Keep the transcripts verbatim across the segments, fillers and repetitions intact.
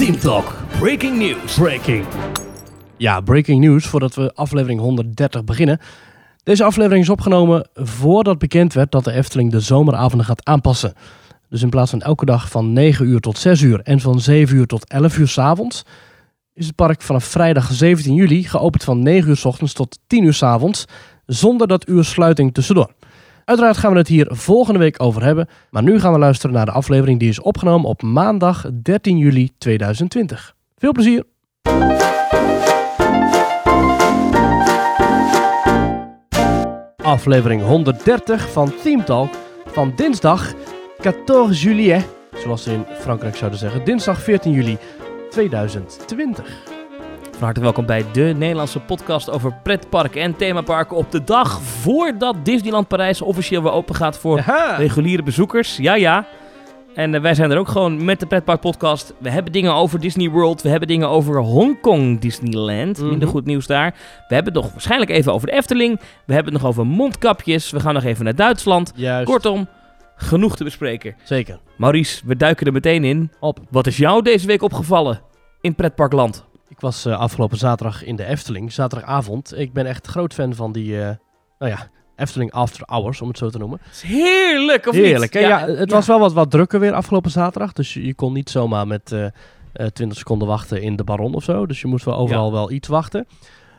Team Talk. Breaking news. Breaking. Ja, breaking news voordat we aflevering honderddertig beginnen. Deze aflevering is opgenomen voordat bekend werd dat de Efteling de zomeravonden gaat aanpassen. Dus in plaats van elke dag van negen uur tot zes uur en van zeven uur tot elf uur 's avonds, is het park vanaf vrijdag zeventien juli geopend van negen uur 's ochtends tot tien uur 's avonds, zonder dat uur sluiting tussendoor. Uiteraard gaan we het hier volgende week over hebben, maar nu gaan we luisteren naar de aflevering die is opgenomen op maandag dertien juli tweeduizend twintig. Veel plezier! Aflevering honderddertig van Team Talk van dinsdag veertien juli, zoals ze in Frankrijk zouden zeggen, dinsdag veertien juli tweeduizend twintig. Van harte welkom bij de Nederlandse podcast over pretparken en themaparken op de dag voordat Disneyland Parijs officieel weer open gaat voor Aha. reguliere bezoekers. Ja, ja. En uh, wij zijn er ook gewoon met de Pretpark Podcast. We hebben dingen over Disney World. We hebben dingen over Hongkong Disneyland. Mm-hmm. Minder goed nieuws daar. We hebben het nog waarschijnlijk even over de Efteling. We hebben het nog over mondkapjes. We gaan nog even naar Duitsland. Juist. Kortom, genoeg te bespreken. Zeker. Maurice, we duiken er meteen in. Op. Wat is jou deze week opgevallen in Pretparkland? Ik was uh, afgelopen zaterdag in de Efteling. Zaterdagavond. Ik ben echt groot fan van die... Uh, nou ja... Efteling After Hours, om het zo te noemen. Heerlijk, of Heerlijk, niet? Heerlijk, ja, ja. Het ja. was wel wat, wat drukker weer afgelopen zaterdag. Dus je, je kon niet zomaar met uh, uh, twintig seconden wachten in de Baron of zo. Dus je moest wel overal ja. wel iets wachten.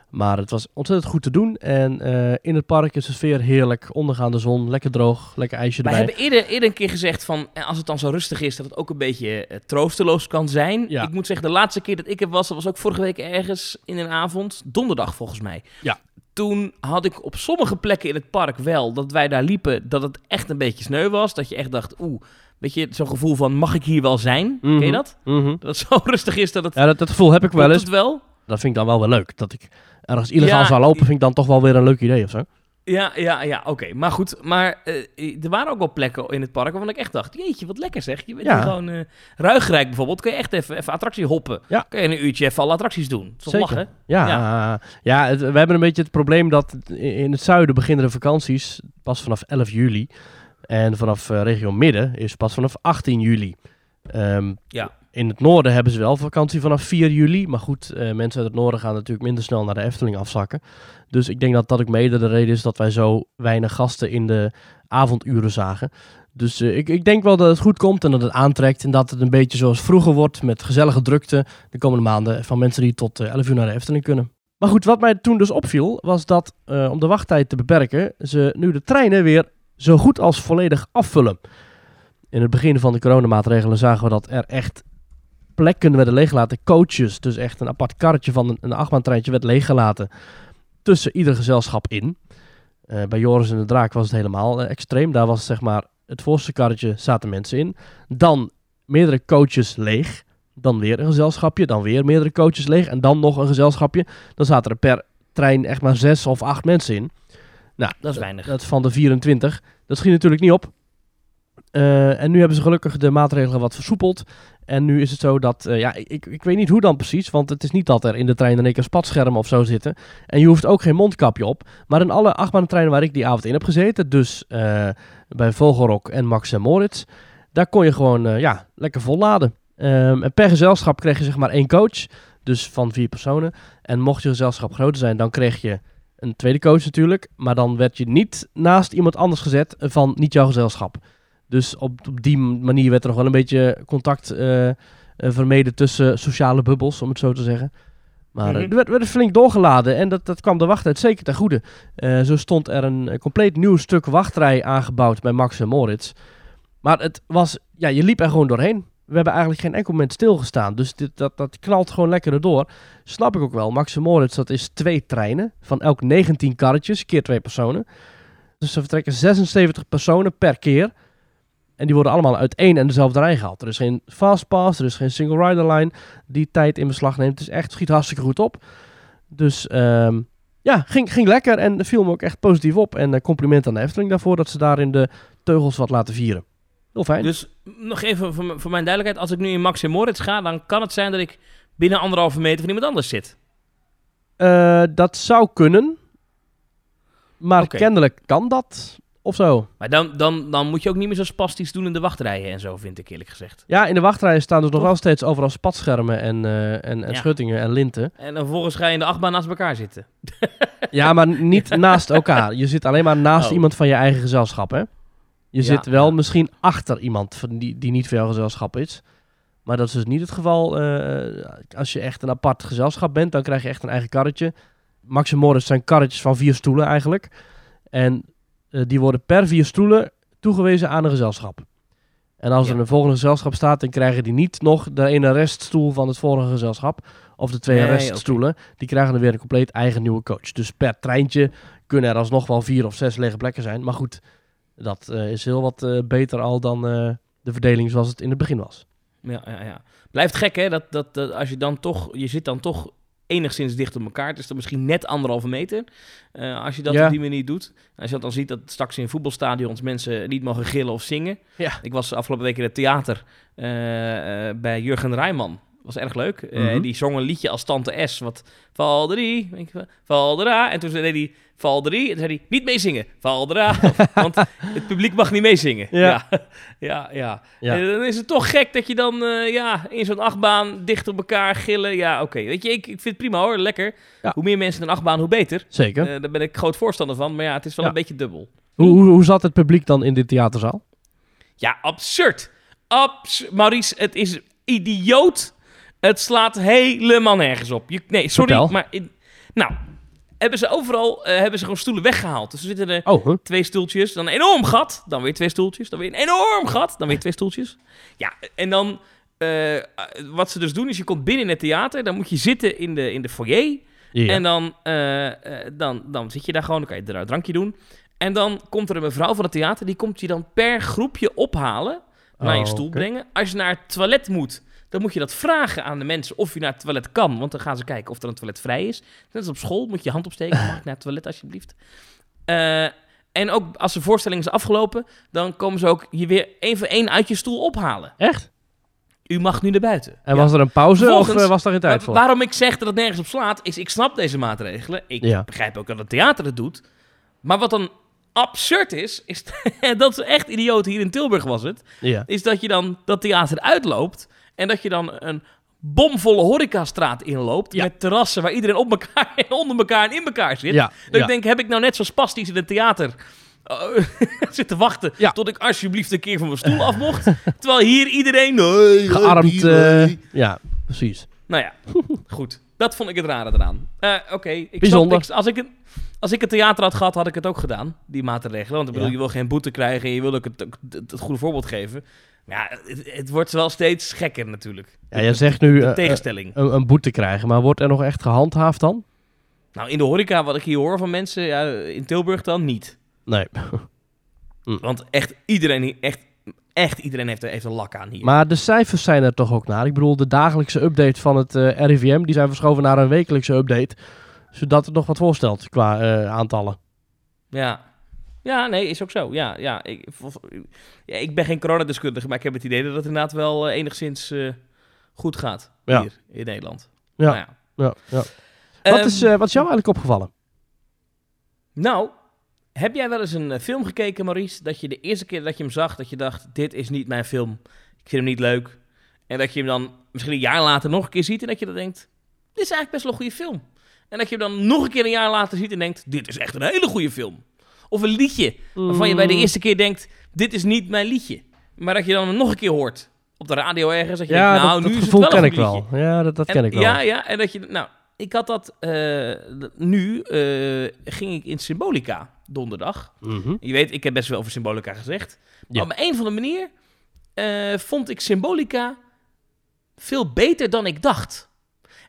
Maar het was ontzettend goed te doen. En uh, in het park is de sfeer heerlijk. Ondergaande zon, lekker droog, lekker ijsje erbij. We hebben eerder, eerder een keer gezegd van... als het dan zo rustig is, dat het ook een beetje uh, troosteloos kan zijn. Ja. Ik moet zeggen, de laatste keer dat ik er was... dat was ook vorige week ergens in een avond. Donderdag volgens mij. Ja. Toen had ik op sommige plekken in het park wel... dat wij daar liepen, dat het echt een beetje sneu was. Dat je echt dacht, oeh... Weet je, zo'n gevoel van, mag ik hier wel zijn? Mm-hmm. Ken je dat? Mm-hmm. Dat het zo rustig is dat het... Ja, dat, dat gevoel heb ik wel eens. Wel? Dat vind ik dan wel wel leuk. Dat ik ergens illegaal ja, zou lopen, vind ik dan toch wel weer een leuk idee of zo. Ja, ja, ja, oké. Okay. Maar goed, maar uh, er waren ook wel plekken in het park waarvan ik echt dacht... Jeetje, wat lekker zeg. Je bent ja. gewoon... Uh, Ruigrijk bijvoorbeeld, kun je echt even, even attractie hoppen. Ja. Kun je een uurtje even alle attracties doen. Toch lachen? Ja, ja. ja het, we hebben een beetje het probleem dat in het zuiden beginnen de vakanties pas vanaf elf juli. En vanaf uh, regio midden is pas vanaf achttien juli. Um, ja. In het noorden hebben ze wel vakantie vanaf vier juli. Maar goed, uh, mensen uit het noorden gaan natuurlijk minder snel naar de Efteling afzakken. Dus ik denk dat dat ook mede de reden is dat wij zo weinig gasten in de avonduren zagen. Dus uh, ik, ik denk wel dat het goed komt en dat het aantrekt. En dat het een beetje zoals vroeger wordt met gezellige drukte de komende maanden. Van mensen die tot uh, elf uur naar de Efteling kunnen. Maar goed, wat mij toen dus opviel was dat uh, om de wachttijd te beperken... ze nu de treinen weer zo goed als volledig afvullen. In het begin van de coronamaatregelen zagen we dat er echt... plekken werden leeggelaten, coaches, dus echt een apart karretje van een, een achtbaantreintje werd leeggelaten tussen ieder gezelschap in. Uh, bij Joris en de Draak was het helemaal uh, extreem. Daar was zeg maar het voorste karretje zaten mensen in, dan meerdere coaches leeg, dan weer een gezelschapje, dan weer meerdere coaches leeg en dan nog een gezelschapje. Dan zaten er per trein echt maar zes of acht mensen in. Nou, dat is weinig. Dat van de vierentwintig. Dat schiet natuurlijk niet op. Uh, en nu hebben ze gelukkig de maatregelen wat versoepeld. En nu is het zo dat... Uh, ja, ik, ik weet niet hoe dan precies. Want het is niet dat er in de trein een keer spatschermen of zo zitten. En je hoeft ook geen mondkapje op. Maar in alle achtbaantreinen waar ik die avond in heb gezeten... dus uh, bij Vogelrok en Max en Moritz... daar kon je gewoon uh, ja, lekker volladen. Um, en per gezelschap kreeg je zeg maar één coach. Dus van vier personen. En mocht je gezelschap groter zijn, dan kreeg je... een tweede coach natuurlijk. Maar dan werd je niet naast iemand anders gezet van niet jouw gezelschap. Dus op, op die manier werd er nog wel een beetje contact uh, uh, vermeden tussen sociale bubbels, om het zo te zeggen. Maar uh, er werd, werd flink doorgeladen en dat, dat kwam de wachttijd zeker ten goede. Uh, zo stond er een compleet nieuw stuk wachtrij aangebouwd bij Max en Moritz. Maar het was, ja, je liep er gewoon doorheen. We hebben eigenlijk geen enkel moment stilgestaan. Dus dit, dat, dat knalt gewoon lekker erdoor. Snap ik ook wel. Max en Moritz, dat is twee treinen van elk negentien karretjes, keer twee personen. Dus ze vertrekken zesenzeventig personen per keer. En die worden allemaal uit één en dezelfde rij gehaald. Er is geen fastpass, er is geen single rider line die tijd in beslag neemt. Het is echt, schiet hartstikke goed op. Dus um, ja, ging, ging lekker en viel me ook echt positief op. En uh, compliment aan de Efteling daarvoor dat ze daarin de teugels wat laten vieren. Heel fijn. Dus nog even voor, voor mijn duidelijkheid, als ik nu in Max en Moritz ga, dan kan het zijn dat ik binnen anderhalve meter van iemand anders zit. Uh, dat zou kunnen. Maar okay. Kennelijk kan dat. Of zo. Maar dan, dan, dan moet je ook niet meer zo spastisch doen in de wachtrijen en zo, vind ik eerlijk gezegd. Ja, in de wachtrijen staan dus Toch? nog wel steeds overal spatschermen en, uh, en, en ja. schuttingen en linten. En dan vervolgens ga je in de achtbaan naast elkaar zitten. Ja, maar niet ja. naast elkaar. Je zit alleen maar naast oh. iemand van je eigen gezelschap, hè? Je zit ja, wel ja. misschien achter iemand van die, die niet van jouw gezelschap is. Maar dat is dus niet het geval. Uh, als je echt een apart gezelschap bent, dan krijg je echt een eigen karretje. Max en Moritz zijn karretjes van vier stoelen eigenlijk. En uh, die worden per vier stoelen toegewezen aan een gezelschap. En als ja. er een volgende gezelschap staat, dan krijgen die niet nog de ene reststoel van het vorige gezelschap. Of de twee nee, reststoelen. Okay. Die krijgen dan weer een compleet eigen nieuwe coach. Dus per treintje kunnen er alsnog wel vier of zes lege plekken zijn. Maar goed, dat uh, is heel wat uh, beter al dan uh, de verdeling zoals het in het begin was. Ja, ja, ja. Blijft gek, hè? Dat, dat, dat als je dan toch, je zit dan toch enigszins dicht op elkaar. Het is dan misschien net anderhalve meter. Uh, als je dat ja. op die manier doet. Als je dat dan ziet dat straks in voetbalstadions mensen niet mogen gillen of zingen. Ja. Ik was afgelopen week in het theater uh, uh, bij Jurgen Reimann. Was erg leuk. Uh, mm-hmm. Die zong een liedje als Tante S. Wat Valdera, Valdera. En toen zei hij Valdera. En toen zei hij niet meezingen. Valdera. Want het publiek mag niet meezingen. Ja. Ja, ja, ja. ja. En dan is het toch gek dat je dan uh, ja, in zo'n achtbaan dicht op elkaar gillen. Ja, oké. Okay. Weet je, ik, ik vind het prima hoor. Lekker. Ja. Hoe meer mensen in een achtbaan, hoe beter. Zeker. Uh, daar ben ik groot voorstander van. Maar ja, het is wel ja. een beetje dubbel. Hoe, hoe, hoe zat het publiek dan in dit theaterzaal? Ja, absurd. Abs- Maurice, het is idioot. Het slaat helemaal nergens op. Je, nee, sorry, Hotel. maar... In, nou, hebben ze overal uh, hebben ze gewoon stoelen weggehaald. Dus er zitten er oh, huh? twee stoeltjes, dan een enorm gat. Dan weer twee stoeltjes, dan weer een enorm gat. Dan weer twee stoeltjes. Ja, en dan... Uh, wat ze dus doen is, je komt binnen in het theater. Dan moet je zitten in de, in de foyer. Yeah. En dan, uh, uh, dan, dan zit je daar gewoon, dan kan je er een drankje doen. En dan komt er een mevrouw van het theater. Die komt je dan per groepje ophalen. Naar oh, je stoel okay. brengen. Als je naar het toilet moet... Dan moet je dat vragen aan de mensen of je naar het toilet kan. Want dan gaan ze kijken of er een toilet vrij is. Net als op school, moet je je hand opsteken. Mag ik naar het toilet, alsjeblieft? Uh, en ook als de voorstelling is afgelopen... dan komen ze ook hier weer één voor één uit je stoel ophalen. Echt? U mag nu naar buiten. En ja. was er een pauze Vervolgens, of was daar geen tijd voor? Waarom ik zeg dat het nergens op slaat, is ik snap deze maatregelen. Ik ja. begrijp ook dat het theater het doet. Maar wat dan... absurd is, is dat ze echt idioot hier in Tilburg was het, ja. is dat je dan dat theater uitloopt en dat je dan een bomvolle horecastraat inloopt ja. met terrassen waar iedereen op elkaar en onder elkaar en in elkaar zit. Ja. Dat ja. ik denk, heb ik nou net zo spastisch in het theater uh, zitten wachten ja. tot ik alsjeblieft een keer van mijn stoel uh. af mocht, terwijl hier iedereen nee, gearmd. Uh, nee. Ja, precies. Nou ja, goed. Dat vond ik het rare eraan. Uh, Oké, okay, ik snap niks. Als ik een Als ik het theater had gehad, had ik het ook gedaan, die maatregelen. Want ik bedoel, ja. je wil geen boete krijgen en je wil ook het, het, het goede voorbeeld geven. Maar ja, het, het wordt wel steeds gekker natuurlijk. Ja, jij zegt nu de, de uh, tegenstelling. Een, een boete krijgen, maar wordt er nog echt gehandhaafd dan? Nou, in de horeca, wat ik hier hoor van mensen, ja, in Tilburg dan niet. Nee. hm. Want echt iedereen, echt, echt iedereen heeft, heeft een lak aan hier. Maar de cijfers zijn er toch ook naar? Ik bedoel, de dagelijkse update van het uh, R I V M, die zijn verschoven naar een wekelijkse update... zodat het nog wat voorstelt qua uh, aantallen. Ja. Ja, nee, is ook zo. Ja, ja, ik, ja, ik ben geen coronadeskundige, maar ik heb het idee dat het inderdaad wel uh, enigszins uh, goed gaat. Ja. Hier in Nederland. Ja. Nou ja. Ja, ja. Um, wat, is, uh, wat is jou eigenlijk opgevallen? Nou, heb jij wel eens een uh, film gekeken, Maurice, dat je de eerste keer dat je hem zag, dat je dacht, dit is niet mijn film. Ik vind hem niet leuk. En dat je hem dan misschien een jaar later nog een keer ziet en dat je dan denkt, dit is eigenlijk best wel een goede film. En dat je hem dan nog een keer een jaar later ziet en denkt... dit is echt een hele goede film. Of een liedje waarvan je bij de eerste keer denkt... dit is niet mijn liedje. Maar dat je dan nog een keer hoort op de radio ergens... dat je ja, denkt, nou, dat, nu dat is gevoel het wel ken ik wel. Ja, dat, dat en, ken ik wel. Ja, ja, en dat je... Nou, ik had dat... Uh, nu uh, ging ik in Symbolica donderdag. Mm-hmm. Je weet, ik heb best wel over Symbolica gezegd. Maar ja. op een of andere manier... Uh, vond ik Symbolica veel beter dan ik dacht...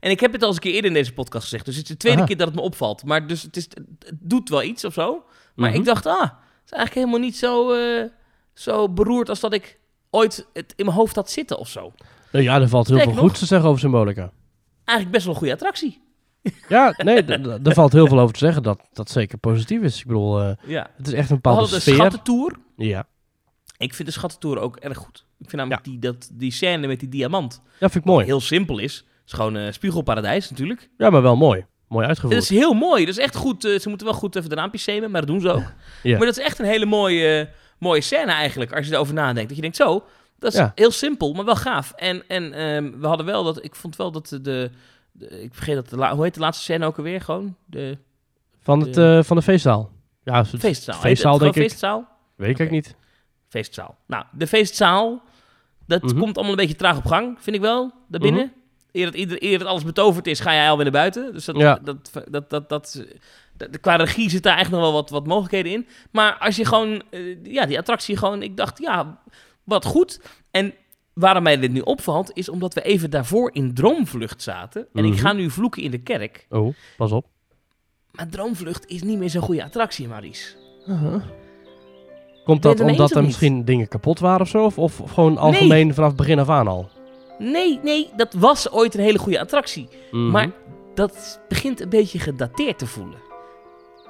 En ik heb het al eens een keer eerder in deze podcast gezegd. Dus het is de tweede Aha. keer dat het me opvalt. Maar dus het, is, het doet wel iets of zo. Maar mm-hmm. ik dacht, ah, het is eigenlijk helemaal niet zo, uh, zo beroerd... als dat ik ooit het in mijn hoofd had zitten of zo. Nou ja, er valt heel Kijk veel nog, goeds te zeggen over Symbolica. Eigenlijk best wel een goede attractie. Ja, nee, er d- d- valt heel veel over te zeggen dat dat zeker positief is. Ik bedoel, uh, ja. het is echt een bepaalde sfeer. We hadden een schattentour. Ja. Ik vind de schattentour ook erg goed. Ik vind namelijk ja. die, dat, die scène met die diamant... Ja, vind ik mooi. Heel simpel is... Het is gewoon een spiegelparadijs natuurlijk. Ja, maar wel mooi. mooi uitgevoerd. Dat is heel mooi. Dat is echt goed. Uh, ze moeten wel goed even de raampjes zemen, maar dat doen ze ook. Ja. Maar dat is echt een hele mooie, uh, mooie scène eigenlijk, als je erover nadenkt. Dat je denkt, zo, dat is ja. heel simpel, maar wel gaaf. En, en um, we hadden wel dat, ik vond wel dat de, de, de ik vergeet dat, de la, hoe heet de laatste scène ook alweer? Gewoon de... Van, het, de, uh, van de feestzaal. Ja, feestzaal. Feestzaal, denk ik. Feestzaal? Weet ik okay. niet. Feestzaal. Nou, de feestzaal, dat mm-hmm. komt allemaal een beetje traag op gang, vind ik wel, daarbinnen. Mm-hmm. Eer dat, ieder, eer dat alles betoverd is, ga jij alweer naar buiten. Dus dat, ja. dat, dat, dat, dat, dat, qua regie zit daar echt nog wel wat, wat mogelijkheden in. Maar als je gewoon, uh, ja, die attractie gewoon, ik dacht, ja, wat goed. En waarom mij dit nu opvalt, is omdat we even daarvoor in Droomvlucht zaten. Mm-hmm. En ik ga nu vloeken in de kerk. Oh, pas op. Maar Droomvlucht is niet meer zo'n goede attractie, Maries. Uh-huh. Komt dat omdat er misschien dingen kapot waren of zo? Of, of gewoon algemeen nee. vanaf begin af aan al? Nee, nee, dat was ooit een hele goede attractie. Mm-hmm. Maar dat begint een beetje gedateerd te voelen.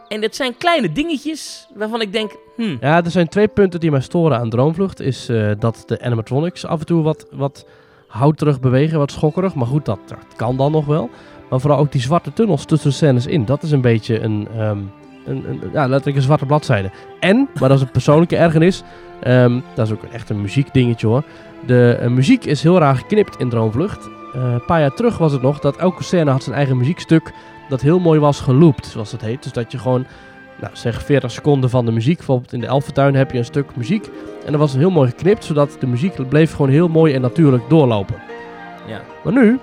En dat zijn kleine dingetjes waarvan ik denk... Hmm. Ja, er zijn twee punten die mij storen aan Droomvlucht. Is uh, dat de animatronics af en toe wat, wat houterig bewegen, wat schokkerig. Maar goed, dat, dat kan dan nog wel. Maar vooral ook die zwarte tunnels tussen de scènes in. Dat is een beetje een... Um, Een, een, ja, letterlijk een zwarte bladzijde. En, maar dat is een persoonlijke ergernis. Um, dat is ook echt een muziekdingetje hoor. De uh, muziek is heel raar geknipt in Droomvlucht. Uh, een paar jaar terug was het nog dat elke scène had zijn eigen muziekstuk. Dat heel mooi was geloopt, zoals dat heet. Dus dat je gewoon, nou, zeg veertig seconden van de muziek. Bijvoorbeeld in de Elfentuin heb je een stuk muziek. En dat was heel mooi geknipt, zodat de muziek bleef gewoon heel mooi en natuurlijk doorlopen. Ja. Maar nu...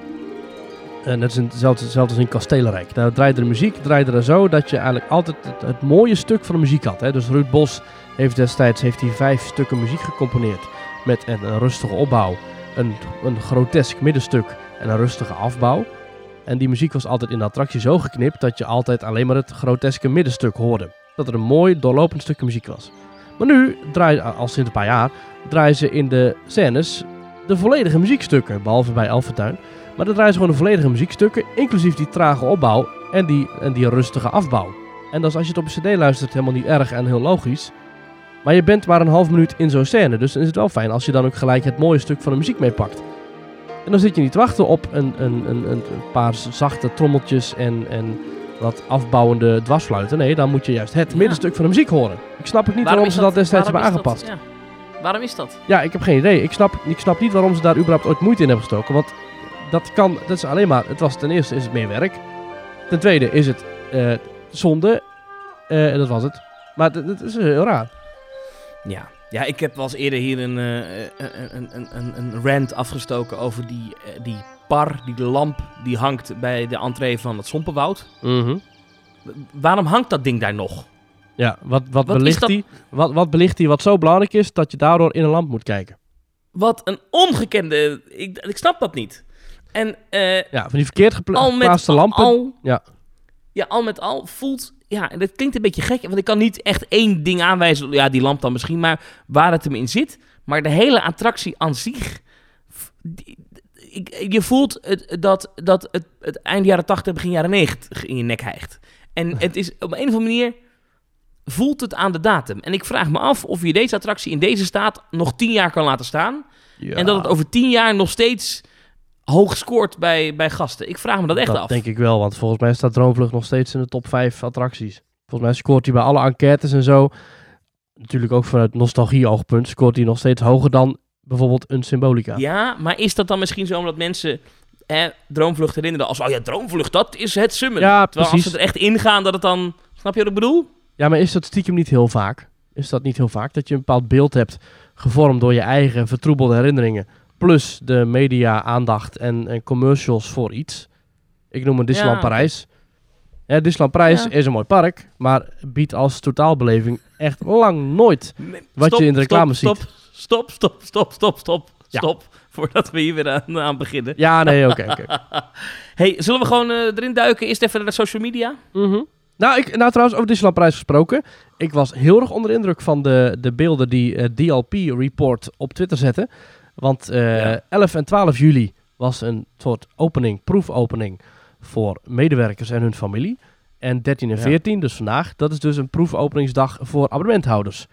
En dat is hetzelfde, hetzelfde als in Kastelenrijk. Daar draaide de muziek, draaide er zo dat je eigenlijk altijd het, het mooie stuk van de muziek had. Hè. Dus Ruud Bos heeft destijds heeft hij vijf stukken muziek gecomponeerd. Met een, een rustige opbouw, een, een grotesk middenstuk en een rustige afbouw. En die muziek was altijd in de attractie zo geknipt dat je altijd alleen maar het groteske middenstuk hoorde. Dat er een mooi doorlopend stukje muziek was. Maar nu, draai, al sinds een paar jaar, draaien ze in de scènes de volledige muziekstukken. Behalve bij Elfentuin. Maar dan draaien ze gewoon de volledige muziekstukken, inclusief die trage opbouw en die, en die rustige afbouw. En dat is als je het op een cd luistert helemaal niet erg en heel logisch. Maar je bent maar een half minuut in zo'n scène, dus dan is het wel fijn als je dan ook gelijk het mooie stuk van de muziek meepakt. En dan zit je niet te wachten op een, een, een, een paar zachte trommeltjes en, en wat afbouwende dwarsfluiten. Nee, dan moet je juist het ja. middenstuk van de muziek horen. Ik snap het niet waarom, waarom ze dat, dat destijds hebben aangepast. Dat, ja. Waarom is dat? Ja, ik heb geen idee. Ik snap, ik snap niet waarom ze daar überhaupt ooit moeite in hebben gestoken, want... Dat kan, dat is alleen maar, het was ten eerste is het meer werk. Ten tweede is het uh, zonde. Uh, dat was het. Maar dat, dat is heel raar. Ja. ja, ik heb wel eens eerder hier een, uh, een, een, een, een rant afgestoken over die, uh, die par, die lamp die hangt bij de entree van het Sompenwoud. Mm-hmm. Waarom hangt dat ding daar nog? Ja, wat, wat, wat belicht die? Wat, wat belicht die wat zo belangrijk is dat je daardoor in een lamp moet kijken? Wat een ongekende, ik, ik snap dat niet. En, uh, ja, van die verkeerd geplaatste lampen. Al, ja. ja, al met al voelt... Ja, en dat klinkt een beetje gek. Want ik kan niet echt één ding aanwijzen. Ja, die lamp dan misschien, maar waar het hem in zit. Maar de hele attractie aan zich... Je voelt het, dat, dat het, het eind jaren tachtig, begin jaren negentig in je nek hijgt. En het is op een of andere manier... Voelt het aan de datum. En ik vraag me af of je deze attractie in deze staat nog tien jaar kan laten staan. Ja. En dat het over tien jaar nog steeds... hoog scoort bij, bij gasten. Ik vraag me dat echt dat af. Dat denk ik wel, want volgens mij staat Droomvlucht nog steeds in de top vijf attracties. Volgens mij scoort hij bij alle enquêtes en zo, natuurlijk ook vanuit nostalgie-oogpunt, scoort hij nog steeds hoger dan bijvoorbeeld een Symbolica. Ja, maar is dat dan misschien zo omdat mensen hè, Droomvlucht herinneren als, oh ja, Droomvlucht, dat is het summum. Ja, terwijl precies. Als ze er echt ingaan, dat het dan... Snap je wat ik bedoel? Ja, maar is dat stiekem niet heel vaak? Is dat niet heel vaak? Dat je een bepaald beeld hebt gevormd door je eigen vertroebelde herinneringen plus de media-aandacht en, en commercials voor iets. Ik noem het Disneyland ja. Parijs. Ja, Disneyland Parijs ja. is een mooi park, maar biedt als totaalbeleving echt lang nooit nee, wat stop, je in de reclame stop, ziet. Stop, stop, stop, stop, stop, ja. stop. Voordat we hier weer aan, aan beginnen. Ja, nee, oké, okay, oké. Okay. Hey, zullen we gewoon uh, erin duiken? Eerst even naar de social media? Mm-hmm. Nou, ik, nou, trouwens, over Disneyland Parijs gesproken. Ik was heel erg onder de indruk van de, de beelden die uh, D L P Report op Twitter zette. Want uh, ja. elf en twaalf juli was een soort opening, proefopening voor medewerkers en hun familie. En dertien en veertien, ja. dus vandaag, dat is dus een proefopeningsdag voor abonnementhouders.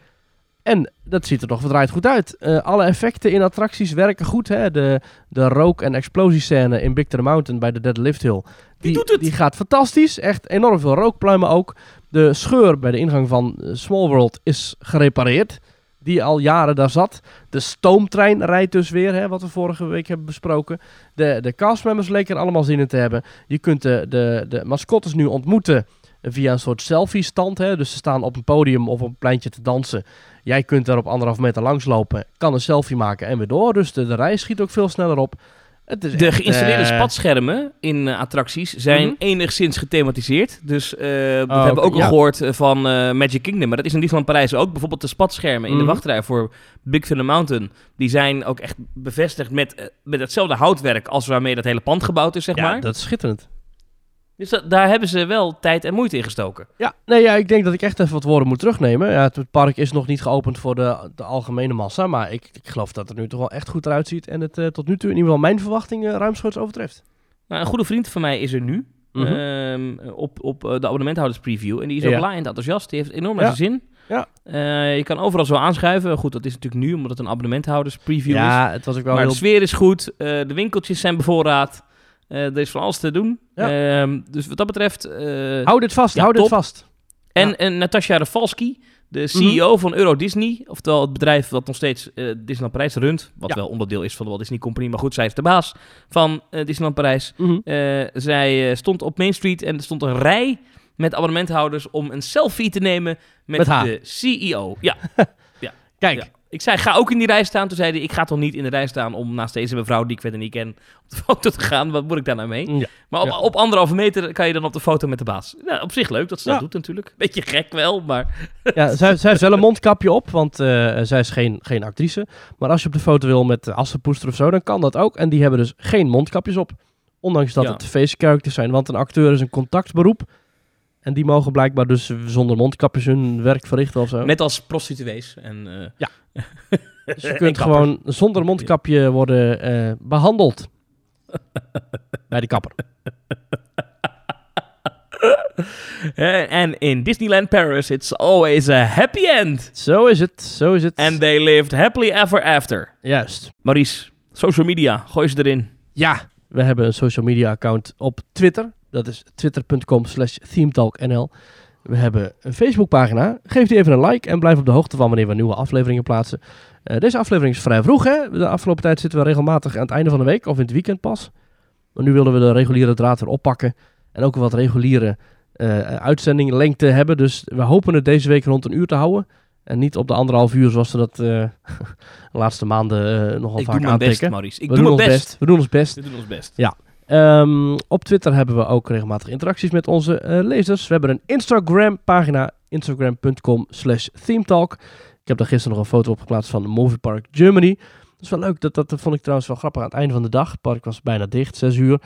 En dat ziet er nog verdraaid goed uit. Uh, alle effecten in attracties werken goed. Hè? De, de rook- en explosiescène in Big Thunder Mountain bij de Dead Lift Hill. Die, die doet het. Die gaat fantastisch. Echt enorm veel rookpluimen ook. De scheur bij de ingang van Small World is gerepareerd. Die al jaren daar zat. De stoomtrein rijdt dus weer. Hè, wat we vorige week hebben besproken. De, de castmembers leken er allemaal zin in te hebben. Je kunt de, de, de mascottes nu ontmoeten via een soort selfie-stand. Hè? Dus ze staan op een podium of op een pleintje te dansen. Jij kunt daar op anderhalf meter langslopen, kan een selfie maken en weer door. Dus de, de rij schiet ook veel sneller op. Het is de echt, geïnstalleerde uh... spatschermen in uh, attracties zijn mm-hmm. enigszins gethematiseerd. Dus uh, dat oh, hebben we ook ja. al gehoord van uh, Magic Kingdom. Maar dat is in Disneyland Parijs ook. Bijvoorbeeld de spatschermen mm-hmm. in de wachtrij voor Big Thunder Mountain. Die zijn ook echt bevestigd met, uh, met hetzelfde houtwerk als waarmee dat hele pand gebouwd is, zeg ja, maar. Ja, dat is schitterend. Dus da- daar hebben ze wel tijd en moeite in gestoken. Ja, nee, ja, ik denk dat ik echt even wat woorden moet terugnemen. Ja, het park is nog niet geopend voor de, de algemene massa. Maar ik, ik geloof dat het nu toch wel echt goed eruit ziet. En het uh, tot nu toe in ieder geval mijn verwachtingen uh, ruimschoots overtreft. Nou, een goede vriend van mij is er nu. Mm-hmm. Um, op, op de abonnementhouderspreview. En die is ook ja. laaiend enthousiast. Die heeft enorm naar ja. zijn zin. Ja. Uh, je kan overal zo aanschuiven. Goed, dat is natuurlijk nu, omdat het een abonnementhouderspreview ja, is. Ja, het was ook wel maar heel... de sfeer is goed. Uh, de winkeltjes zijn bevoorraad. Uh, er is van alles te doen. Ja. Uh, dus wat dat betreft... Uh, hou dit vast, ja, hou top. dit vast. En, ja. en Natasja Rafalski, de C E O mm-hmm. van Euro Disney. Oftewel het bedrijf dat nog steeds uh, Disneyland Parijs runt. Wat ja. wel onderdeel is van de Walt Disney Company. Maar goed, zij is de baas van uh, Disneyland Parijs. Mm-hmm. Uh, zij uh, stond op Main Street en er stond een rij met abonnementhouders om een selfie te nemen met, met de C E O. Ja, ja. Kijk. Ja. Ik zei, ga ook in die rij staan. Toen zei hij, ik ga toch niet in de rij staan om naast deze mevrouw die ik verder niet ken op de foto te gaan. Wat moet ik daar nou mee? Ja. Maar op, ja. op anderhalve meter kan je dan op de foto met de baas. Nou, op zich leuk dat ze ja. dat doet natuurlijk. Beetje gek wel, maar... Ja, zij, zij heeft wel een mondkapje op, want uh, zij is geen, geen actrice. Maar als je op de foto wil met Assepoester of zo, dan kan dat ook. En die hebben dus geen mondkapjes op. Ondanks dat ja. het face characters zijn, want een acteur is een contactberoep. En die mogen blijkbaar dus zonder mondkapjes hun werk verrichten of zo. Net als prostituees. En, uh... Ja. Dus je kunt gewoon zonder mondkapje worden uh, behandeld. Bij de kapper. En in Disneyland Paris, it's always a happy end. Zo is het, zo is het. And they lived happily ever after. Juist. Maurice, social media, gooi ze erin. Ja, we hebben een social media account op Twitter. Dat is twitter dot com slash themetalknl. We hebben een Facebookpagina. Geef die even een like en blijf op de hoogte van wanneer we nieuwe afleveringen plaatsen. Uh, deze aflevering is vrij vroeg, hè? De afgelopen tijd zitten we regelmatig aan het einde van de week of in het weekend pas. Maar nu wilden we de reguliere draad weer oppakken. En ook wat reguliere uh, uitzendinglengte hebben. Dus we hopen het deze week rond een uur te houden. En niet op de anderhalf uur zoals we dat uh, de laatste maanden uh, nogal Ik vaak aantikken. Best, Maurice. Ik we doe mijn best, Maurice. We doen ons best. We doen ons best. Ja. Um, op Twitter hebben we ook regelmatig interacties met onze uh, lezers. We hebben een Instagram-pagina, instagram dot com slash themetalk. Ik heb daar gisteren nog een foto op geplaatst van Movie Park Germany. Dat is wel leuk, dat, dat vond ik trouwens wel grappig aan het einde van de dag. Het park was bijna dicht, zes uur.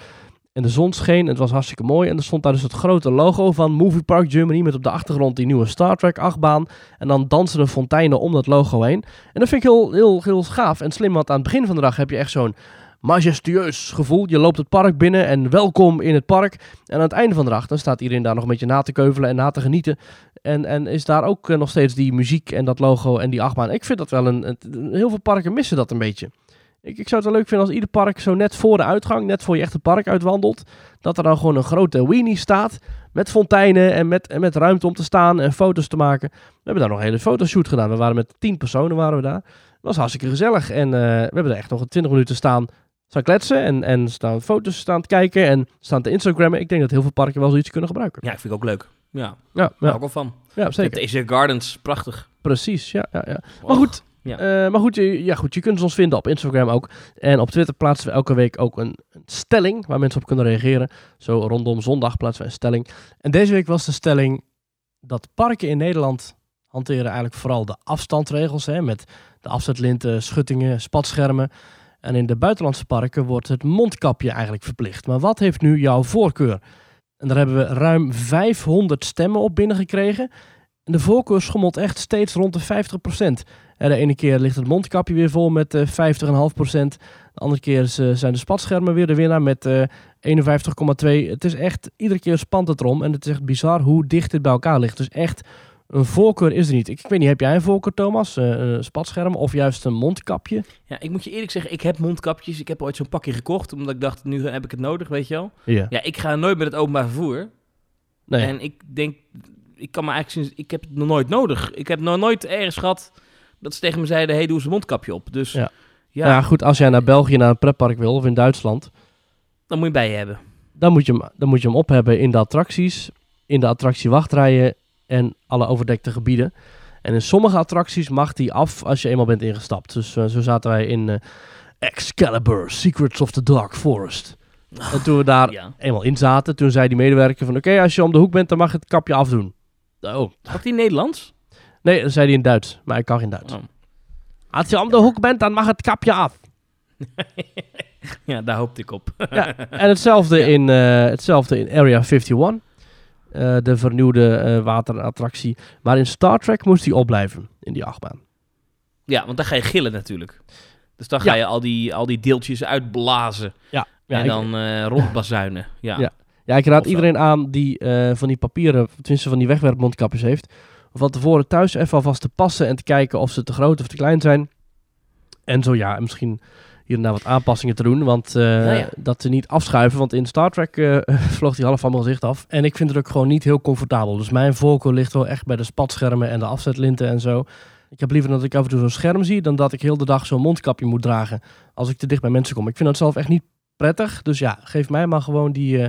En de zon scheen en het was hartstikke mooi. En er stond daar dus het grote logo van Movie Park Germany met op de achtergrond die nieuwe Star Trek achtbaan. En dan dansen de fonteinen om dat logo heen. En dat vind ik heel, heel, heel gaaf en slim, want aan het begin van de dag heb je echt zo'n majestueus gevoel. Je loopt het park binnen en welkom in het park. En aan het einde van de dag, dan staat iedereen daar nog een beetje na te keuvelen en na te genieten. En, en is daar ook nog steeds die muziek en dat logo en die achtbaan. Ik vind dat wel een... een heel veel parken missen dat een beetje. Ik, ik zou het wel leuk vinden als ieder park zo net voor de uitgang, net voor je echt het park uitwandelt, dat er dan gewoon een grote weenie staat met fonteinen en met, en met ruimte om te staan en foto's te maken. We hebben daar nog een hele fotoshoot gedaan. We waren met tien personen waren we daar. Dat was hartstikke gezellig. En uh, we hebben daar echt nog twintig minuten staan... staan kletsen en, en staan foto's staan te kijken en staan te Instagrammen. Ik denk dat heel veel parken wel zoiets kunnen gebruiken. Ja, ik vind het ook leuk. Ja, ja, ja. Daar ook wel van. Ja, zeker. De Asia Gardens, prachtig. Precies, ja. ja, ja. Maar goed, ja. Uh, maar goed, ja, goed, je kunt ons vinden op Instagram ook. En op Twitter plaatsen we elke week ook een stelling waar mensen op kunnen reageren. Zo rondom zondag plaatsen we een stelling. En deze week was de stelling dat parken in Nederland hanteren eigenlijk vooral de afstandsregels. Hè, met de afzetlinten, schuttingen, spatschermen. En in de buitenlandse parken wordt het mondkapje eigenlijk verplicht. Maar wat heeft nu jouw voorkeur? En daar hebben we ruim vijfhonderd stemmen op binnengekregen. En de voorkeur schommelt echt steeds rond de vijftig procent. En de ene keer ligt het mondkapje weer vol met vijftig komma vijf procent. De andere keer zijn de spatschermen weer de winnaar met eenenvijftig komma twee procent. Het is echt, iedere keer spant het erom. En het is echt bizar hoe dicht dit bij elkaar ligt. Dus echt Een voorkeur is er niet. Ik, ik weet niet, heb jij een voorkeur, Thomas? Uh, een spatscherm of juist een mondkapje? Ja, ik moet je eerlijk zeggen, ik heb mondkapjes. Ik heb ooit zo'n pakje gekocht, omdat ik dacht, nu heb ik het nodig, weet je wel. Yeah. Ja, ik ga nooit met het openbaar vervoer. Nee. En ik denk, ik kan me eigenlijk sinds... Ik heb het nog nooit nodig. Ik heb nog nooit ergens gehad dat ze tegen me zeiden, hey, doe eens een mondkapje op. Dus ja, ja. Nou, goed, als jij naar België, naar een pretpark wil, of in Duitsland... Dan moet je bij je hebben. Dan moet je hem, dan moet je hem op hebben in de attracties, in de attractie wachtrijen en alle overdekte gebieden. En in sommige attracties mag die af als je eenmaal bent ingestapt. Dus uh, zo zaten wij in uh, Excalibur, Secrets of the Dark Forest. Oh, en toen we daar ja. eenmaal in zaten, toen zei die medewerker van... Oké, okay, als je om de hoek bent, dan mag je het kapje afdoen. Oh. Had hij Nederlands? Nee, dat zei hij in Duits, maar ik kan geen Duits. Oh. Als je om de hoek bent, dan mag het kapje af. Ja, daar hoopte ik op. Ja, en hetzelfde, ja. in, uh, hetzelfde in Area vijfenvijftig. Uh, de vernieuwde uh, waterattractie. Maar in Star Trek moest hij opblijven in die achtbaan. Ja, want dan ga je gillen natuurlijk. Dus dan ja. ga je al die, al die deeltjes uitblazen. Ja. Ja, en dan uh, rondbazuinen. Ja. Ja. ja, ik raad iedereen aan die uh, van die papieren, tenminste van die wegwerpmondkapjes heeft, van tevoren thuis even alvast te passen en te kijken of ze te groot of te klein zijn. En zo ja, misschien hierna wat aanpassingen te doen, want uh, nou ja. dat ze niet afschuiven, want in Star Trek uh, vloog die half van mijn gezicht af. En ik vind het ook gewoon niet heel comfortabel. Dus mijn voorkeur ligt wel echt bij de spatschermen en de afzetlinten en zo. Ik heb liever dat ik af en toe zo'n scherm zie, dan dat ik heel de dag zo'n mondkapje moet dragen als ik te dicht bij mensen kom. Ik vind dat zelf echt niet prettig, dus ja, geef mij maar gewoon die, uh,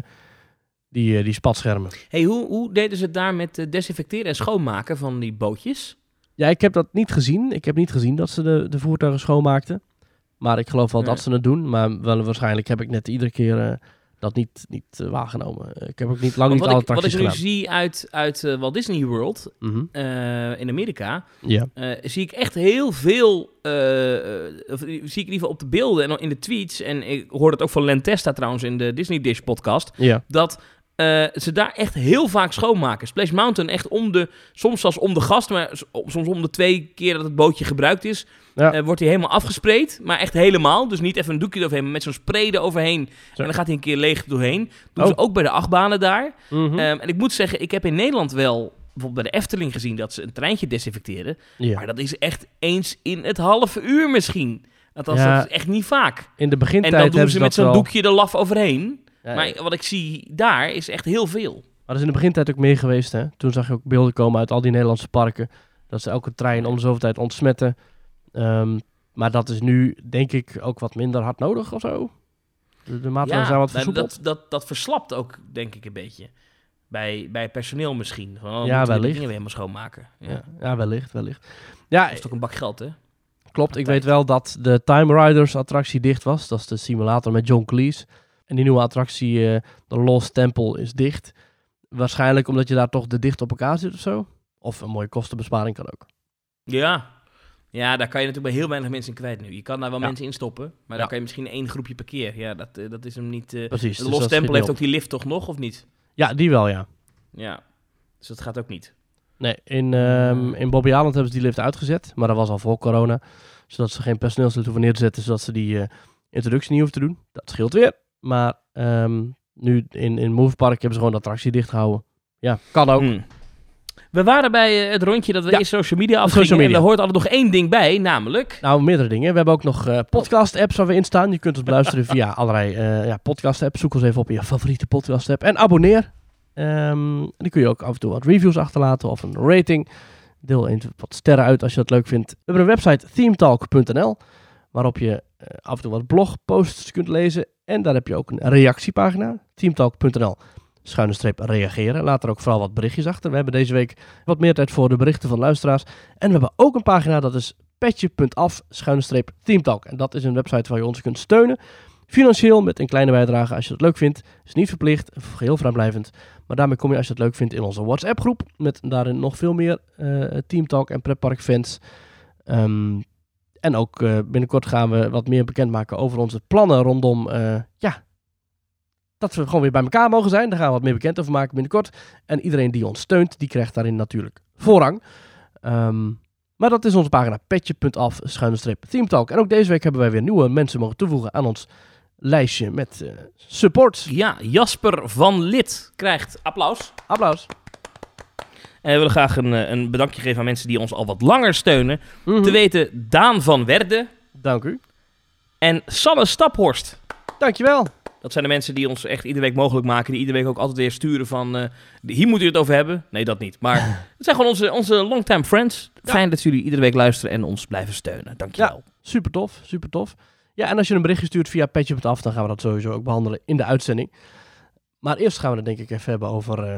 die, uh, die spatschermen. Hey, hoe, hoe deden ze het daar met uh, desinfecteren en schoonmaken van die bootjes? Ja, ik heb dat niet gezien. Ik heb niet gezien dat ze de, de voertuigen schoonmaakten. Maar ik geloof wel nee. dat ze het doen. Maar wel, waarschijnlijk heb ik net iedere keer uh, dat niet, niet uh, waargenomen. Ik heb ook niet lang niet alle ik, attracties gedaan. Wat ik nu zie uit, uit uh, Walt Disney World mm-hmm. uh, in Amerika... Yeah. Uh, zie ik echt heel veel... Uh, of, zie ik in ieder geval op de beelden en in de tweets... en ik hoor dat ook van Len Testa trouwens in de Disney Dish podcast... Yeah. dat uh, ze daar echt heel vaak schoonmaken. Splash Mountain echt om de... soms zelfs om de gast, maar soms om de twee keer dat het bootje gebruikt is... Ja. Uh, wordt hij helemaal afgespreid, maar echt helemaal. Dus niet even een doekje eroverheen, maar met zo'n spray eroverheen. Zo. En dan gaat hij een keer leeg doorheen. Doen oh. ze ook bij de achtbanen daar. Mm-hmm. Um, en ik moet zeggen, ik heb in Nederland wel... bijvoorbeeld bij de Efteling gezien dat ze een treintje desinfecteren. Ja. Maar dat is echt eens in het halve uur misschien. Althans, ja. dat is echt niet vaak. In de begintijd en dan doen ze met zo'n wel... doekje er laf overheen. Ja, maar ja. wat ik zie daar is echt heel veel. Maar dat is in de begintijd ook meer geweest, hè? Toen zag je ook beelden komen uit al die Nederlandse parken. Dat ze elke trein om de zoveel tijd ontsmetten... Um, maar dat is nu, denk ik, ook wat minder hard nodig of zo. De, de maatregelen ja, zijn wat versoepeld. Dat, dat, dat verslapt ook, denk ik, een beetje. Bij, bij personeel misschien. Gewoon, ja, wellicht. We dingen weer helemaal schoonmaken. Ja. Ja, ja, wellicht, wellicht. Ja, dat is toch een bak geld, hè? Klopt, ik weet wel dat de Time Riders attractie dicht was. Dat is de simulator met John Cleese. En die nieuwe attractie, uh, de Lost Temple, is dicht. Waarschijnlijk omdat je daar toch de dicht op elkaar zit of zo. Of een mooie kostenbesparing kan ook. Ja, Ja, daar kan je natuurlijk bij heel weinig mensen in kwijt nu. Je kan daar wel ja. mensen in stoppen, maar ja. daar kan je misschien één groepje per keer. Ja, dat, uh, dat is hem niet... Uh, Precies. De Lost dus Temple heeft ook die lift toch nog, of niet? Ja, die wel, ja. Ja, dus dat gaat ook niet. Nee, in, um, in Bobbejaanland hebben ze die lift uitgezet, maar dat was al voor corona. Zodat ze geen personeelslid hoeven neer te zetten, zodat ze die uh, introductie niet hoeven te doen. Dat scheelt weer. Maar um, nu in, in Movie Park hebben ze gewoon de attractie dichtgehouden. Ja, kan ook. Hmm. We waren bij het rondje dat we ja. in social media afgingen. Social media. En daar hoort altijd nog één ding bij, namelijk... Nou, meerdere dingen. We hebben ook nog uh, podcast-apps waar we in staan. Je kunt ons beluisteren via allerlei uh, ja, podcast-apps. Zoek ons even op in je favoriete podcast-app. En abonneer. Um, en dan kun je ook af en toe wat reviews achterlaten of een rating. Deel even wat sterren uit als je dat leuk vindt. We hebben een website, themetalk punt n l, waarop je uh, af en toe wat blogposts kunt lezen. En daar heb je ook een reactiepagina, themetalk punt n l. Schuine streep reageren. Laat er ook vooral wat berichtjes achter. We hebben deze week wat meer tijd voor de berichten van luisteraars. En we hebben ook een pagina, dat is petje.af, schuine streep themetalk. En dat is een website waar je ons kunt steunen. Financieel met een kleine bijdrage als je dat leuk vindt. Is niet verplicht, geheel vrijblijvend. Maar daarmee kom je als je het leuk vindt in onze WhatsApp groep. Met daarin nog veel meer uh, Themetalk en pretpark fans. Um, en ook uh, binnenkort gaan we wat meer bekendmaken over onze plannen rondom... Uh, ja. Dat we gewoon weer bij elkaar mogen zijn. Daar gaan we wat meer bekend over maken binnenkort. En iedereen die ons steunt, die krijgt daarin natuurlijk voorrang. Um, maar dat is onze pagina petje.af, schuine streep themetalk. En ook deze week hebben wij weer nieuwe mensen mogen toevoegen aan ons lijstje met uh, support. Ja, Jasper van Lid krijgt applaus. Applaus. En we willen graag een, een bedankje geven aan mensen die ons al wat langer steunen. Mm-hmm. Te weten Daan van Werden. Dank u. En Sanne Staphorst. Dankjewel. Dat zijn de mensen die ons echt iedere week mogelijk maken. Die iedere week ook altijd weer sturen van... Uh, hier moet u het over hebben. Nee, dat niet. Maar het zijn gewoon onze, onze longtime friends. Ja. Fijn dat jullie iedere week luisteren en ons blijven steunen. Dankjewel. Ja, super tof, super tof. Ja, en als je een berichtje stuurt via Petje op het Af... dan gaan we dat sowieso ook behandelen in de uitzending. Maar eerst gaan we het denk ik even hebben over... Uh,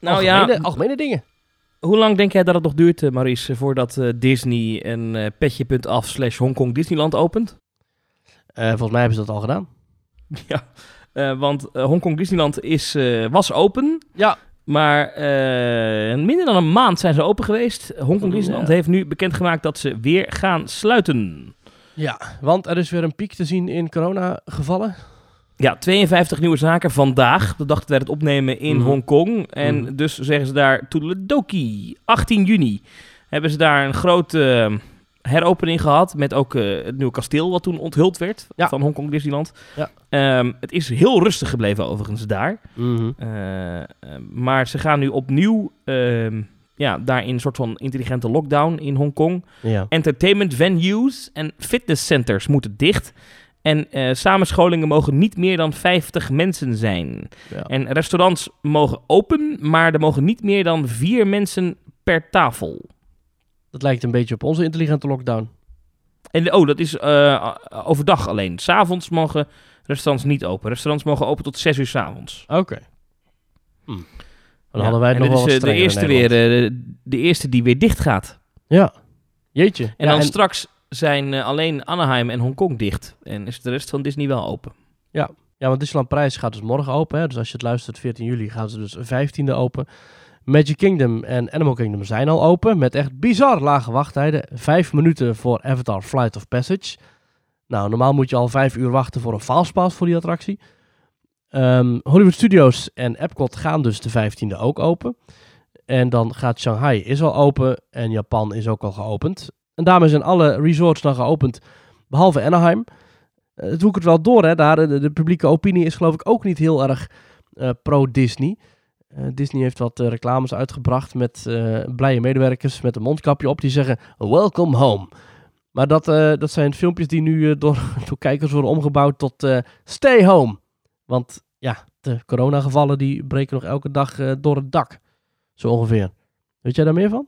nou algemene, ja, algemene dingen. Hoe lang denk jij dat het nog duurt, uh, Maries... voordat uh, Disney en uh, Petje.af slash Hongkong Disneyland opent? Uh, volgens mij hebben ze dat al gedaan. Ja, uh, want uh, Hongkong Disneyland is, uh, was open. Ja. Maar uh, minder dan een maand zijn ze open geweest. Hongkong Disneyland heeft nu bekendgemaakt dat ze weer gaan sluiten. Ja, want er is weer een piek te zien in coronagevallen. Ja, tweeënvijftig nieuwe zaken vandaag. De dag dat wij het opnemen in mm-hmm. Hongkong. En mm-hmm. dus zeggen ze daar toedeledokie. achttien juni hebben ze daar een grote uh, heropening gehad. Met ook uh, het nieuwe kasteel wat toen onthuld werd. Ja. Van Hongkong Disneyland. Ja. Um, het is heel rustig gebleven overigens daar. Mm-hmm. Uh, uh, maar ze gaan nu opnieuw... Uh, ja, daarin een soort van intelligente lockdown in Hongkong. Ja. Entertainment venues en fitnesscenters moeten dicht. En uh, samenscholingen mogen niet meer dan vijftig mensen zijn. Ja. En restaurants mogen open, maar er mogen niet meer dan vier mensen per tafel. Dat lijkt een beetje op onze intelligente lockdown. En oh, dat is uh, overdag alleen. 's Avonds mogen restaurants niet open. Restaurants mogen open tot zes uur 's avonds. Oké. Okay. Hm. Dan ja, hadden wij het nog wel is, de eerste weer, de, de eerste die weer dicht gaat. Ja, jeetje. En ja, dan en... straks zijn alleen Anaheim en Hongkong dicht. En is de rest van Disney wel open. Ja, ja, want Disneyland Parijs gaat dus morgen open. Hè? Dus als je het luistert, veertien juli gaan ze dus vijftiende open. Magic Kingdom en Animal Kingdom zijn al open. Met echt bizar lage wachttijden. Vijf minuten voor Avatar Flight of Passage. Nou, normaal moet je al vijf uur wachten voor een fastpass voor die attractie. Um, Hollywood Studios en Epcot gaan dus de vijftiende ook open. En dan gaat Shanghai is al open en Japan is ook al geopend. En daarmee zijn alle resorts dan geopend, behalve Anaheim. Uh, dat doe ik het wel door, hè, daar. De, de publieke opinie is geloof ik ook niet heel erg uh, pro-Disney. Uh, Disney heeft wat uh, reclames uitgebracht met uh, blije medewerkers met een mondkapje op die zeggen welcome home. Maar dat, uh, dat zijn filmpjes die nu uh, door, door kijkers worden omgebouwd tot uh, stay home. Want ja, de coronagevallen die breken nog elke dag uh, door het dak. Zo ongeveer. Weet jij daar meer van?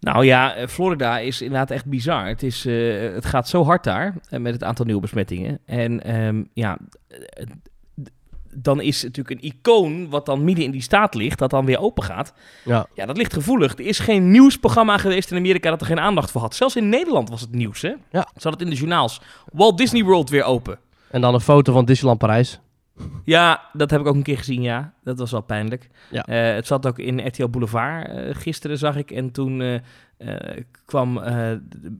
Nou ja, Florida is inderdaad echt bizar. Het, is, uh, het gaat zo hard daar uh, met het aantal nieuwe besmettingen. En um, ja, uh, d- dan is natuurlijk een icoon wat dan midden in die staat ligt, dat dan weer open gaat. Ja. Ja, dat ligt gevoelig. Er is geen nieuwsprogramma geweest in Amerika dat er geen aandacht voor had. Zelfs in Nederland was het nieuws, hè? Ja. Zat het in de journaals. Walt Disney World weer open. En dan een foto van Disneyland Parijs. Ja, dat heb ik ook een keer gezien, ja. Dat was wel pijnlijk. Ja. Uh, het zat ook in R T L Boulevard uh, gisteren, zag ik. En toen uh, uh, kwam uh,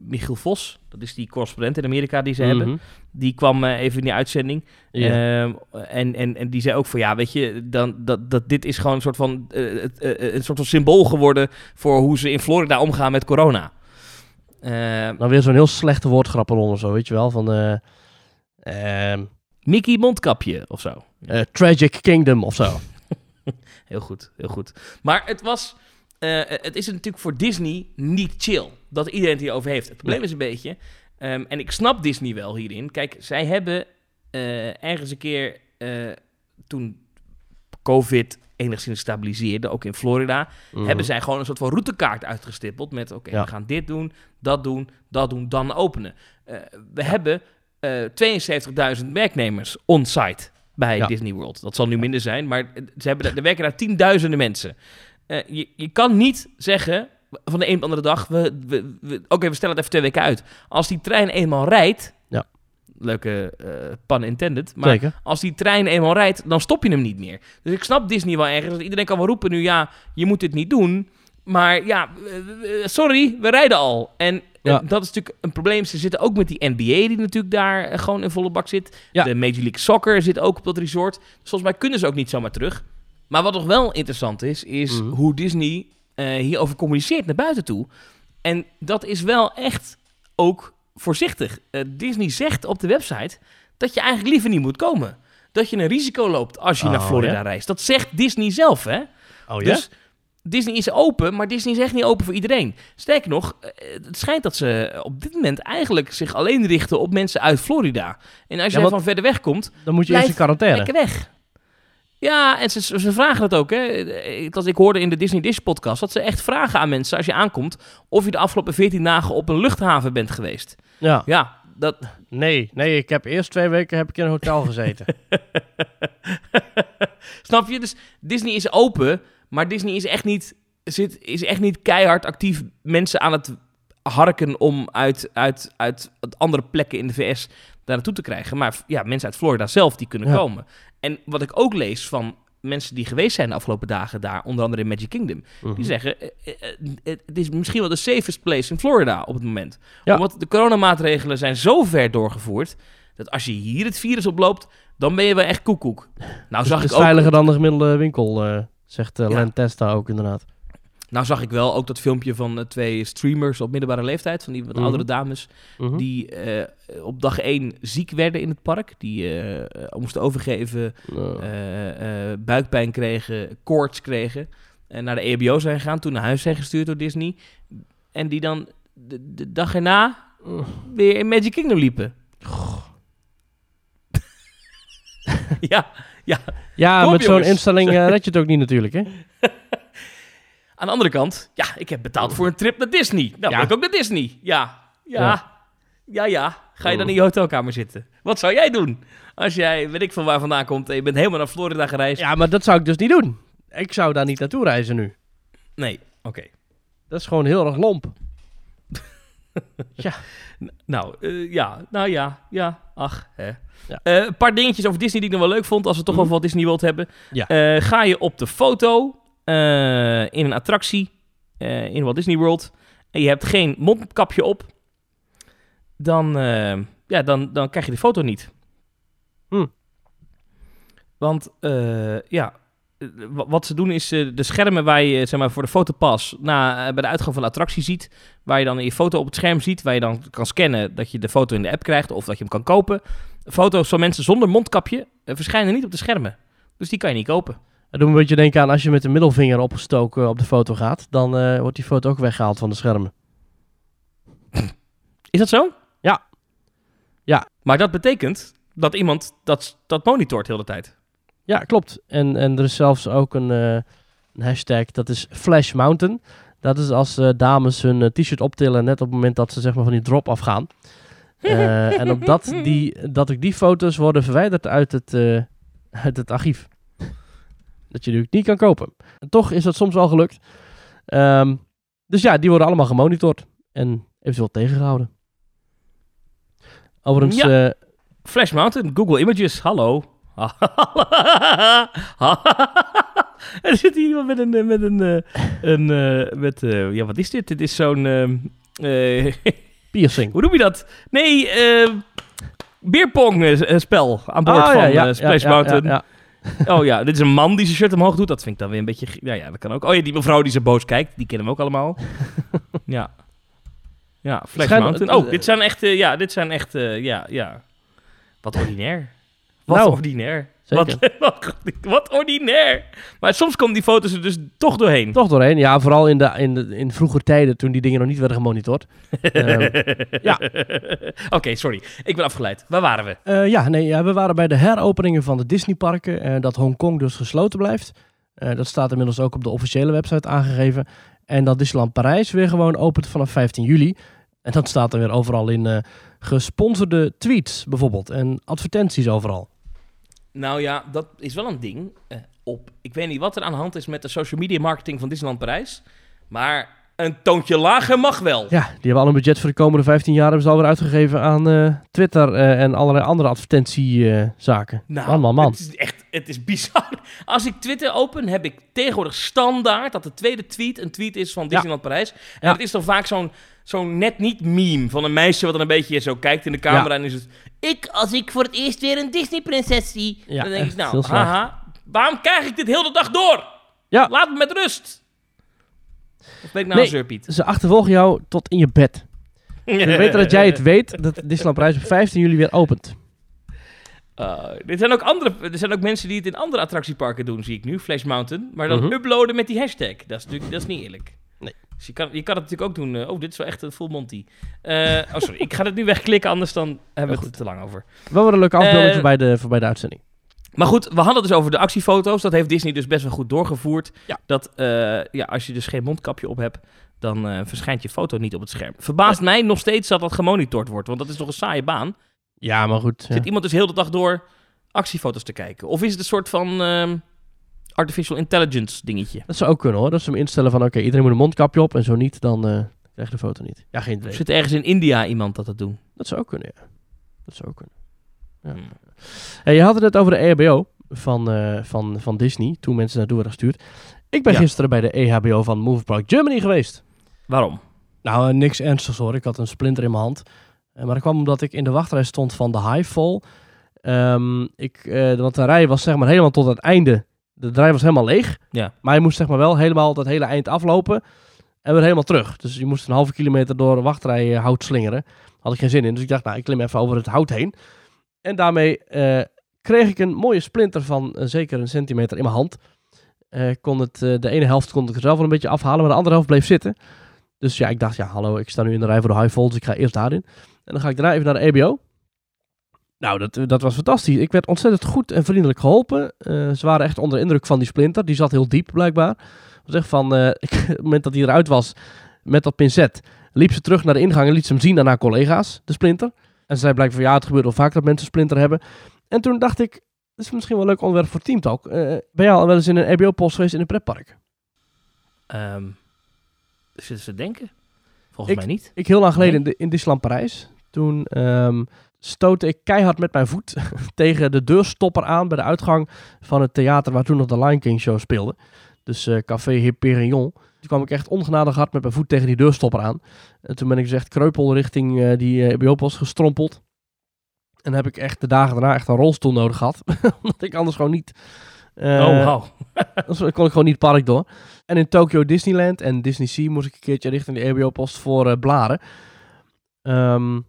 Michiel Vos, dat is die correspondent in Amerika die ze mm-hmm. hebben. Die kwam uh, even in die uitzending. Yeah. Uh, en, en, en die zei ook van, ja, weet je, dan, dat, dat dit is gewoon een soort van, uh, uh, uh, een soort van symbool geworden voor hoe ze in Florida omgaan met corona. Uh, dan weer zo'n heel slechte woordgrap eronder zo, weet je wel, van... Uh... Um, Mickey Mondkapje of zo. Uh, Tragic Kingdom of zo. Heel goed, heel goed. Maar het was... Uh, het is natuurlijk voor Disney niet chill dat iedereen het hierover heeft. Het probleem is een beetje... Um, en ik snap Disney wel hierin. Kijk, zij hebben uh, ergens een keer... Uh, toen COVID enigszins stabiliseerde, ook in Florida... Mm. hebben zij gewoon een soort van routekaart uitgestippeld... met oké, okay, ja. we gaan dit doen, dat doen, dat doen, dan openen. Uh, we ja. hebben... Uh, tweeënzeventigduizend werknemers on-site bij ja. Disney World. Dat zal nu minder zijn, maar ze hebben, er werken daar tienduizenden mensen. Uh, je, je kan niet zeggen van de een op de andere dag... We, we, we, oké, okay, we stellen het even twee weken uit. Als die trein eenmaal rijdt... Ja. Leuke uh, pun intended. Maar Zeker. Als die trein eenmaal rijdt, dan stop je hem niet meer. Dus ik snap Disney wel ergens. Dat iedereen kan wel roepen nu, ja, je moet dit niet doen. Maar ja, sorry, we rijden al. En... Ja. Dat is natuurlijk een probleem. Ze zitten ook met die N B A die natuurlijk daar gewoon in volle bak zit. Ja. De Major League Soccer zit ook op dat resort. Dus volgens mij kunnen ze ook niet zomaar terug. Maar wat nog wel interessant is, is mm-hmm. hoe Disney uh, hierover communiceert naar buiten toe. En dat is wel echt ook voorzichtig. Uh, Disney zegt op de website dat je eigenlijk liever niet moet komen. Dat je een risico loopt als je oh, naar Florida ja? reist. Dat zegt Disney zelf, hè? Oh ja? Dus Disney is open, maar Disney is echt niet open voor iedereen. Sterker nog, het schijnt dat ze op dit moment eigenlijk zich alleen richten op mensen uit Florida. En als je ja, van verder weg komt, dan moet je eerst in quarantaine. Lekker weg. Ja, en ze, ze vragen dat ook. Hè. Ik hoorde in de Disney Dish podcast dat ze echt vragen aan mensen als je aankomt of je de afgelopen veertien dagen op een luchthaven bent geweest. Ja. Ja. Dat... Nee, nee, ik heb eerst twee weken heb ik in een hotel gezeten. Snap je? Dus Disney is open, maar Disney is echt niet, zit, is echt niet keihard actief mensen aan het harken om uit, uit, uit andere plekken in de V S daar naartoe te krijgen. Maar ja, mensen uit Florida zelf, die kunnen ja. komen. En wat ik ook lees van mensen die geweest zijn de afgelopen dagen daar, onder andere in Magic Kingdom, uh-huh. die zeggen, het is misschien wel de safest place in Florida op het moment. Ja. Omdat de coronamaatregelen zijn zo ver doorgevoerd, dat als je hier het virus oploopt, dan ben je wel echt koekoek. Nou dus zag het is ik ook... veiliger dan de gemiddelde winkel, uh, zegt uh, ja. Len Testa ook inderdaad. Nou zag ik wel ook dat filmpje van uh, twee streamers op middelbare leeftijd, van die wat oudere mm-hmm. dames, mm-hmm. die uh, op dag één ziek werden in het park. Die uh, moesten overgeven, no. uh, uh, buikpijn kregen, koorts kregen. En naar de E H B O zijn gegaan, toen naar huis zijn gestuurd door Disney. En die dan de, de dag erna oh. weer in Magic Kingdom liepen. Oh. ja, ja. ja Kom, met jongens. Zo'n instelling uh, red je het ook niet natuurlijk, hè? Aan de andere kant, ja, ik heb betaald voor een trip naar Disney. Nou, ja. ben ik ook naar Disney. Ja, ja, ja, ja. ja. Ga je dan in je hotelkamer zitten? Wat zou jij doen? Als jij, weet ik van waar vandaan komt, en je bent helemaal naar Florida gereisd. Ja, maar dat zou ik dus niet doen. Ik zou daar niet naartoe reizen nu. Nee, oké. Okay. Dat is gewoon heel erg lomp. ja. Nou, uh, ja, nou ja, ja, ach, hè. Ja. Uh, een paar dingetjes over Disney die ik nog wel leuk vond, als we toch mm. wel wat Disney World hebben. Ja. Uh, ga je op de foto... Uh, in een attractie uh, in Walt Disney World en je hebt geen mondkapje op, dan, uh, ja, dan, dan krijg je de foto niet. Hmm. Want uh, ja, wat ze doen is uh, de schermen waar je zeg maar, voor de fotopas na, uh, bij de uitgang van de attractie ziet, waar je dan je foto op het scherm ziet, waar je dan kan scannen dat je de foto in de app krijgt of dat je hem kan kopen. Foto's van mensen zonder mondkapje uh, verschijnen niet op de schermen. Dus die kan je niet kopen. Dat doet me een beetje denken aan als je met de middelvinger opgestoken op de foto gaat, dan uh, wordt die foto ook weggehaald van de schermen. Is dat zo? Ja. Ja. Maar dat betekent dat iemand dat, dat monitort heel de tijd. Ja, klopt. En, en er is zelfs ook een, uh, een hashtag, dat is Splash Mountain. Dat is als uh, dames hun uh, t-shirt optillen net op het moment dat ze zeg maar van die drop afgaan. Uh, en op dat, die, dat ik die foto's worden verwijderd uit het, uh, uit het archief. Dat je natuurlijk niet kan kopen. En toch is dat soms wel gelukt. Um, dus ja, die worden allemaal gemonitord. En eventueel tegengehouden. Overigens... Ja. Uh, Flash Mountain, Google Images, hallo. Er zit hier iemand met een... Met een, een uh, met, uh, ja, wat is dit? Dit is zo'n... Uh, piercing. Hoe noem je dat? Nee, uh, beerpong-spel aan boord oh, van ja, ja, uh, Splash ja, Mountain. Ja, ja, ja. Oh ja, dit is een man die zijn shirt omhoog doet. Dat vind ik dan weer een beetje... Ja, ja, dat kan ook. Oh ja, die mevrouw die zo boos kijkt. Die kennen we ook allemaal. Ja. Ja, Flash Mountain. Oh, dit zijn echt... Uh, ja, dit zijn echt... Uh, ja, ja. Wat ordinair. Wat nou, ordinair. Wat, wat, wat ordinair. Maar soms komen die foto's er dus toch doorheen. Toch doorheen, ja. Vooral in, de, in, de, in vroeger tijden toen die dingen nog niet werden gemonitord. um, ja. Oké, okay, sorry. Ik ben afgeleid. Waar waren we? Uh, ja, nee, ja, we waren bij de heropeningen van de Disneyparken. Uh, dat Hongkong dus gesloten blijft. Uh, dat staat inmiddels ook op de officiële website aangegeven. En dat Disneyland Parijs weer gewoon opent vanaf vijftien juli. En dat staat er weer overal in uh, gesponsorde tweets bijvoorbeeld. En advertenties overal. Nou ja, dat is wel een ding. Uh, op. Ik weet niet wat er aan de hand is met de social media marketing van Disneyland Parijs. Maar een toontje lager mag wel. Ja, die hebben al een budget voor de komende vijftien jaar. Hebben ze alweer uitgegeven aan uh, Twitter uh, en allerlei andere advertentiezaken. Uh, nou, man, man, man. Het is echt, het is bizar. Als ik Twitter open, heb ik tegenwoordig standaard dat de tweede tweet een tweet is van Disneyland ja. Parijs. En ja. dat is dan vaak zo'n... Zo'n net niet meme van een meisje wat dan een beetje zo kijkt in de camera ja. en is het... Ik, als ik voor het eerst weer een Disney-prinses zie... Ja, dan denk ik, nou, haha, waarom krijg ik dit heel de dag door? Ja. Laat me met rust. Of ben ik nou nee, een zeurpiet? Ze achtervolgen jou tot in je bed. Ze weten dat jij het weet dat Disneyland Parijs op vijftien juli weer opent. Uh, er zijn ook andere, er zijn ook mensen die het in andere attractieparken doen, zie ik nu. Splash Mountain. Maar dan mm-hmm. uploaden met die hashtag. Dat is natuurlijk dat is niet eerlijk. Nee. Dus je kan, je kan het natuurlijk ook doen. Uh, oh, dit is wel echt een full Monty. Uh, oh, sorry. Ik ga het nu wegklikken, anders dan hebben we het er te lang over. Wel weer een leuke afbeelding uh, voor, bij de, voor bij de uitzending. Maar goed, we hadden het dus over de actiefoto's. Dat heeft Disney dus best wel goed doorgevoerd. Ja. Dat uh, ja, als je dus geen mondkapje op hebt, dan uh, verschijnt je foto niet op het scherm. Verbaast nee. mij nog steeds dat dat gemonitord wordt. Want dat is toch een saaie baan. Ja, maar goed. Ja. Zit iemand dus heel de dag door actiefoto's te kijken? Of is het een soort van uh, artificial intelligence dingetje? Dat zou ook kunnen hoor. Dat ze hem instellen van oké, okay, iedereen moet een mondkapje op en zo niet, dan uh, krijg je de foto niet. Ja, geen idee. Zit ergens in India iemand dat dat doet? Dat zou ook kunnen, ja. Dat zou ook kunnen. Ja. Hmm. Hey, je had het net over de E H B O van, uh, van, van Disney, toen mensen naartoe werden gestuurd. Ik ben ja. gisteren bij de E H B O van Movie Park Germany geweest. Waarom? Nou, uh, niks ernstigs hoor. Ik had een splinter in mijn hand. Maar dat kwam omdat ik in de wachtrij stond van de Highfall. Um, ik, uh, want de rij was zeg maar helemaal tot het einde. De rij was helemaal leeg. Ja. Maar je moest zeg maar wel helemaal dat hele eind aflopen. En weer helemaal terug. Dus je moest een halve kilometer door de wachtrij uh, hout slingeren. Had ik geen zin in. Dus ik dacht, nou, ik klim even over het hout heen. En daarmee uh, kreeg ik een mooie splinter van uh, zeker een centimeter in mijn hand. Uh, kon het, uh, de ene helft kon ik er zelf wel een beetje afhalen. Maar de andere helft bleef zitten. Dus ja, ik dacht, ja hallo, ik sta nu in de rij voor de Highfall. Dus ik ga eerst daarin. En dan ga ik daarna even naar de E B O. Nou, dat, dat was fantastisch. Ik werd ontzettend goed en vriendelijk geholpen. Uh, ze waren echt onder de indruk van die splinter. Die zat heel diep, blijkbaar. Was echt van, uh, ik, op het moment dat hij eruit was met dat pincet, liep ze terug naar de ingang en liet ze hem zien aan haar collega's, de splinter. En ze zei blijkbaar van, ja, het gebeurt wel vaak dat mensen splinter hebben. En toen dacht ik, dit is misschien wel een leuk onderwerp voor Teamtalk. Uh, ben jij al wel eens in een E B O-post geweest in een pretpark? Um, zitten ze denken? Volgens ik, mij niet. Ik heel lang geleden nee. in, in Disneyland Parijs. Toen um, stootte ik keihard met mijn voet tegen de deurstopper aan bij de uitgang van het theater waar toen nog de Lion King show speelde. Dus uh, Café Hyperion. Toen kwam ik echt ongenadig hard met mijn voet tegen die deurstopper aan. En toen ben ik dus echt kreupel richting uh, die E B O-post uh, gestrompeld. En heb ik echt de dagen daarna echt een rolstoel nodig gehad. Omdat ik anders gewoon niet... Uh, oh, wow. Dan kon ik gewoon niet park door. En in Tokyo Disneyland en DisneySea moest ik een keertje richting de E B O-post voor uh, blaren. Um,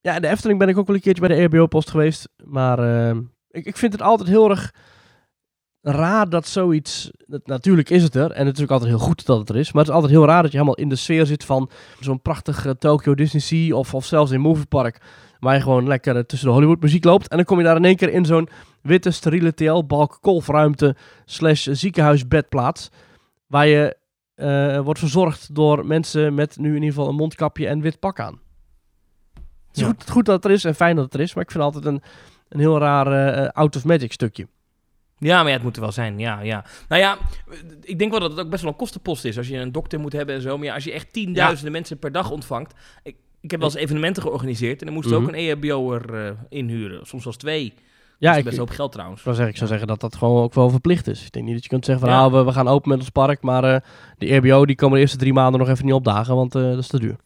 ja, in de Efteling ben ik ook wel een keertje bij de E B O-post geweest. Maar uh, ik, ik vind het altijd heel erg raar dat zoiets... Dat, natuurlijk is het er. En het is ook altijd heel goed dat het er is. Maar het is altijd heel raar dat je helemaal in de sfeer zit van zo'n prachtige uh, Tokyo DisneySea of, of zelfs in Movie Park, waar je gewoon lekker uh, tussen de Hollywood muziek loopt. En dan kom je daar in één keer in zo'n witte, steriele T L-balk kolfruimte slash ziekenhuisbedplaats. Waar je uh, wordt verzorgd door mensen met nu in ieder geval een mondkapje en wit pak aan. Het is ja. goed, goed dat het er is en fijn dat het er is. Maar ik vind het altijd een, een heel raar uh, out of magic stukje. Ja, maar ja, het moet er wel zijn. Ja, ja. Nou ja, ik denk wel dat het ook best wel een kostenpost is. Als je een dokter moet hebben en zo. Maar ja, als je echt tienduizenden ja. mensen per dag ontvangt. Ik, ik heb wel eens evenementen georganiseerd. En dan moesten mm-hmm. ook een E H B O'er uh, inhuren. Soms wel twee. Ja, dat is best ik, hoop geld trouwens. Ik zou, zeggen, ik zou zeggen dat dat gewoon ook wel verplicht is. Ik denk niet dat je kunt zeggen van, ja. ah, we, we gaan open met ons park, maar uh, de E B O die komen de eerste drie maanden nog even niet opdagen, want uh, dat is te duur.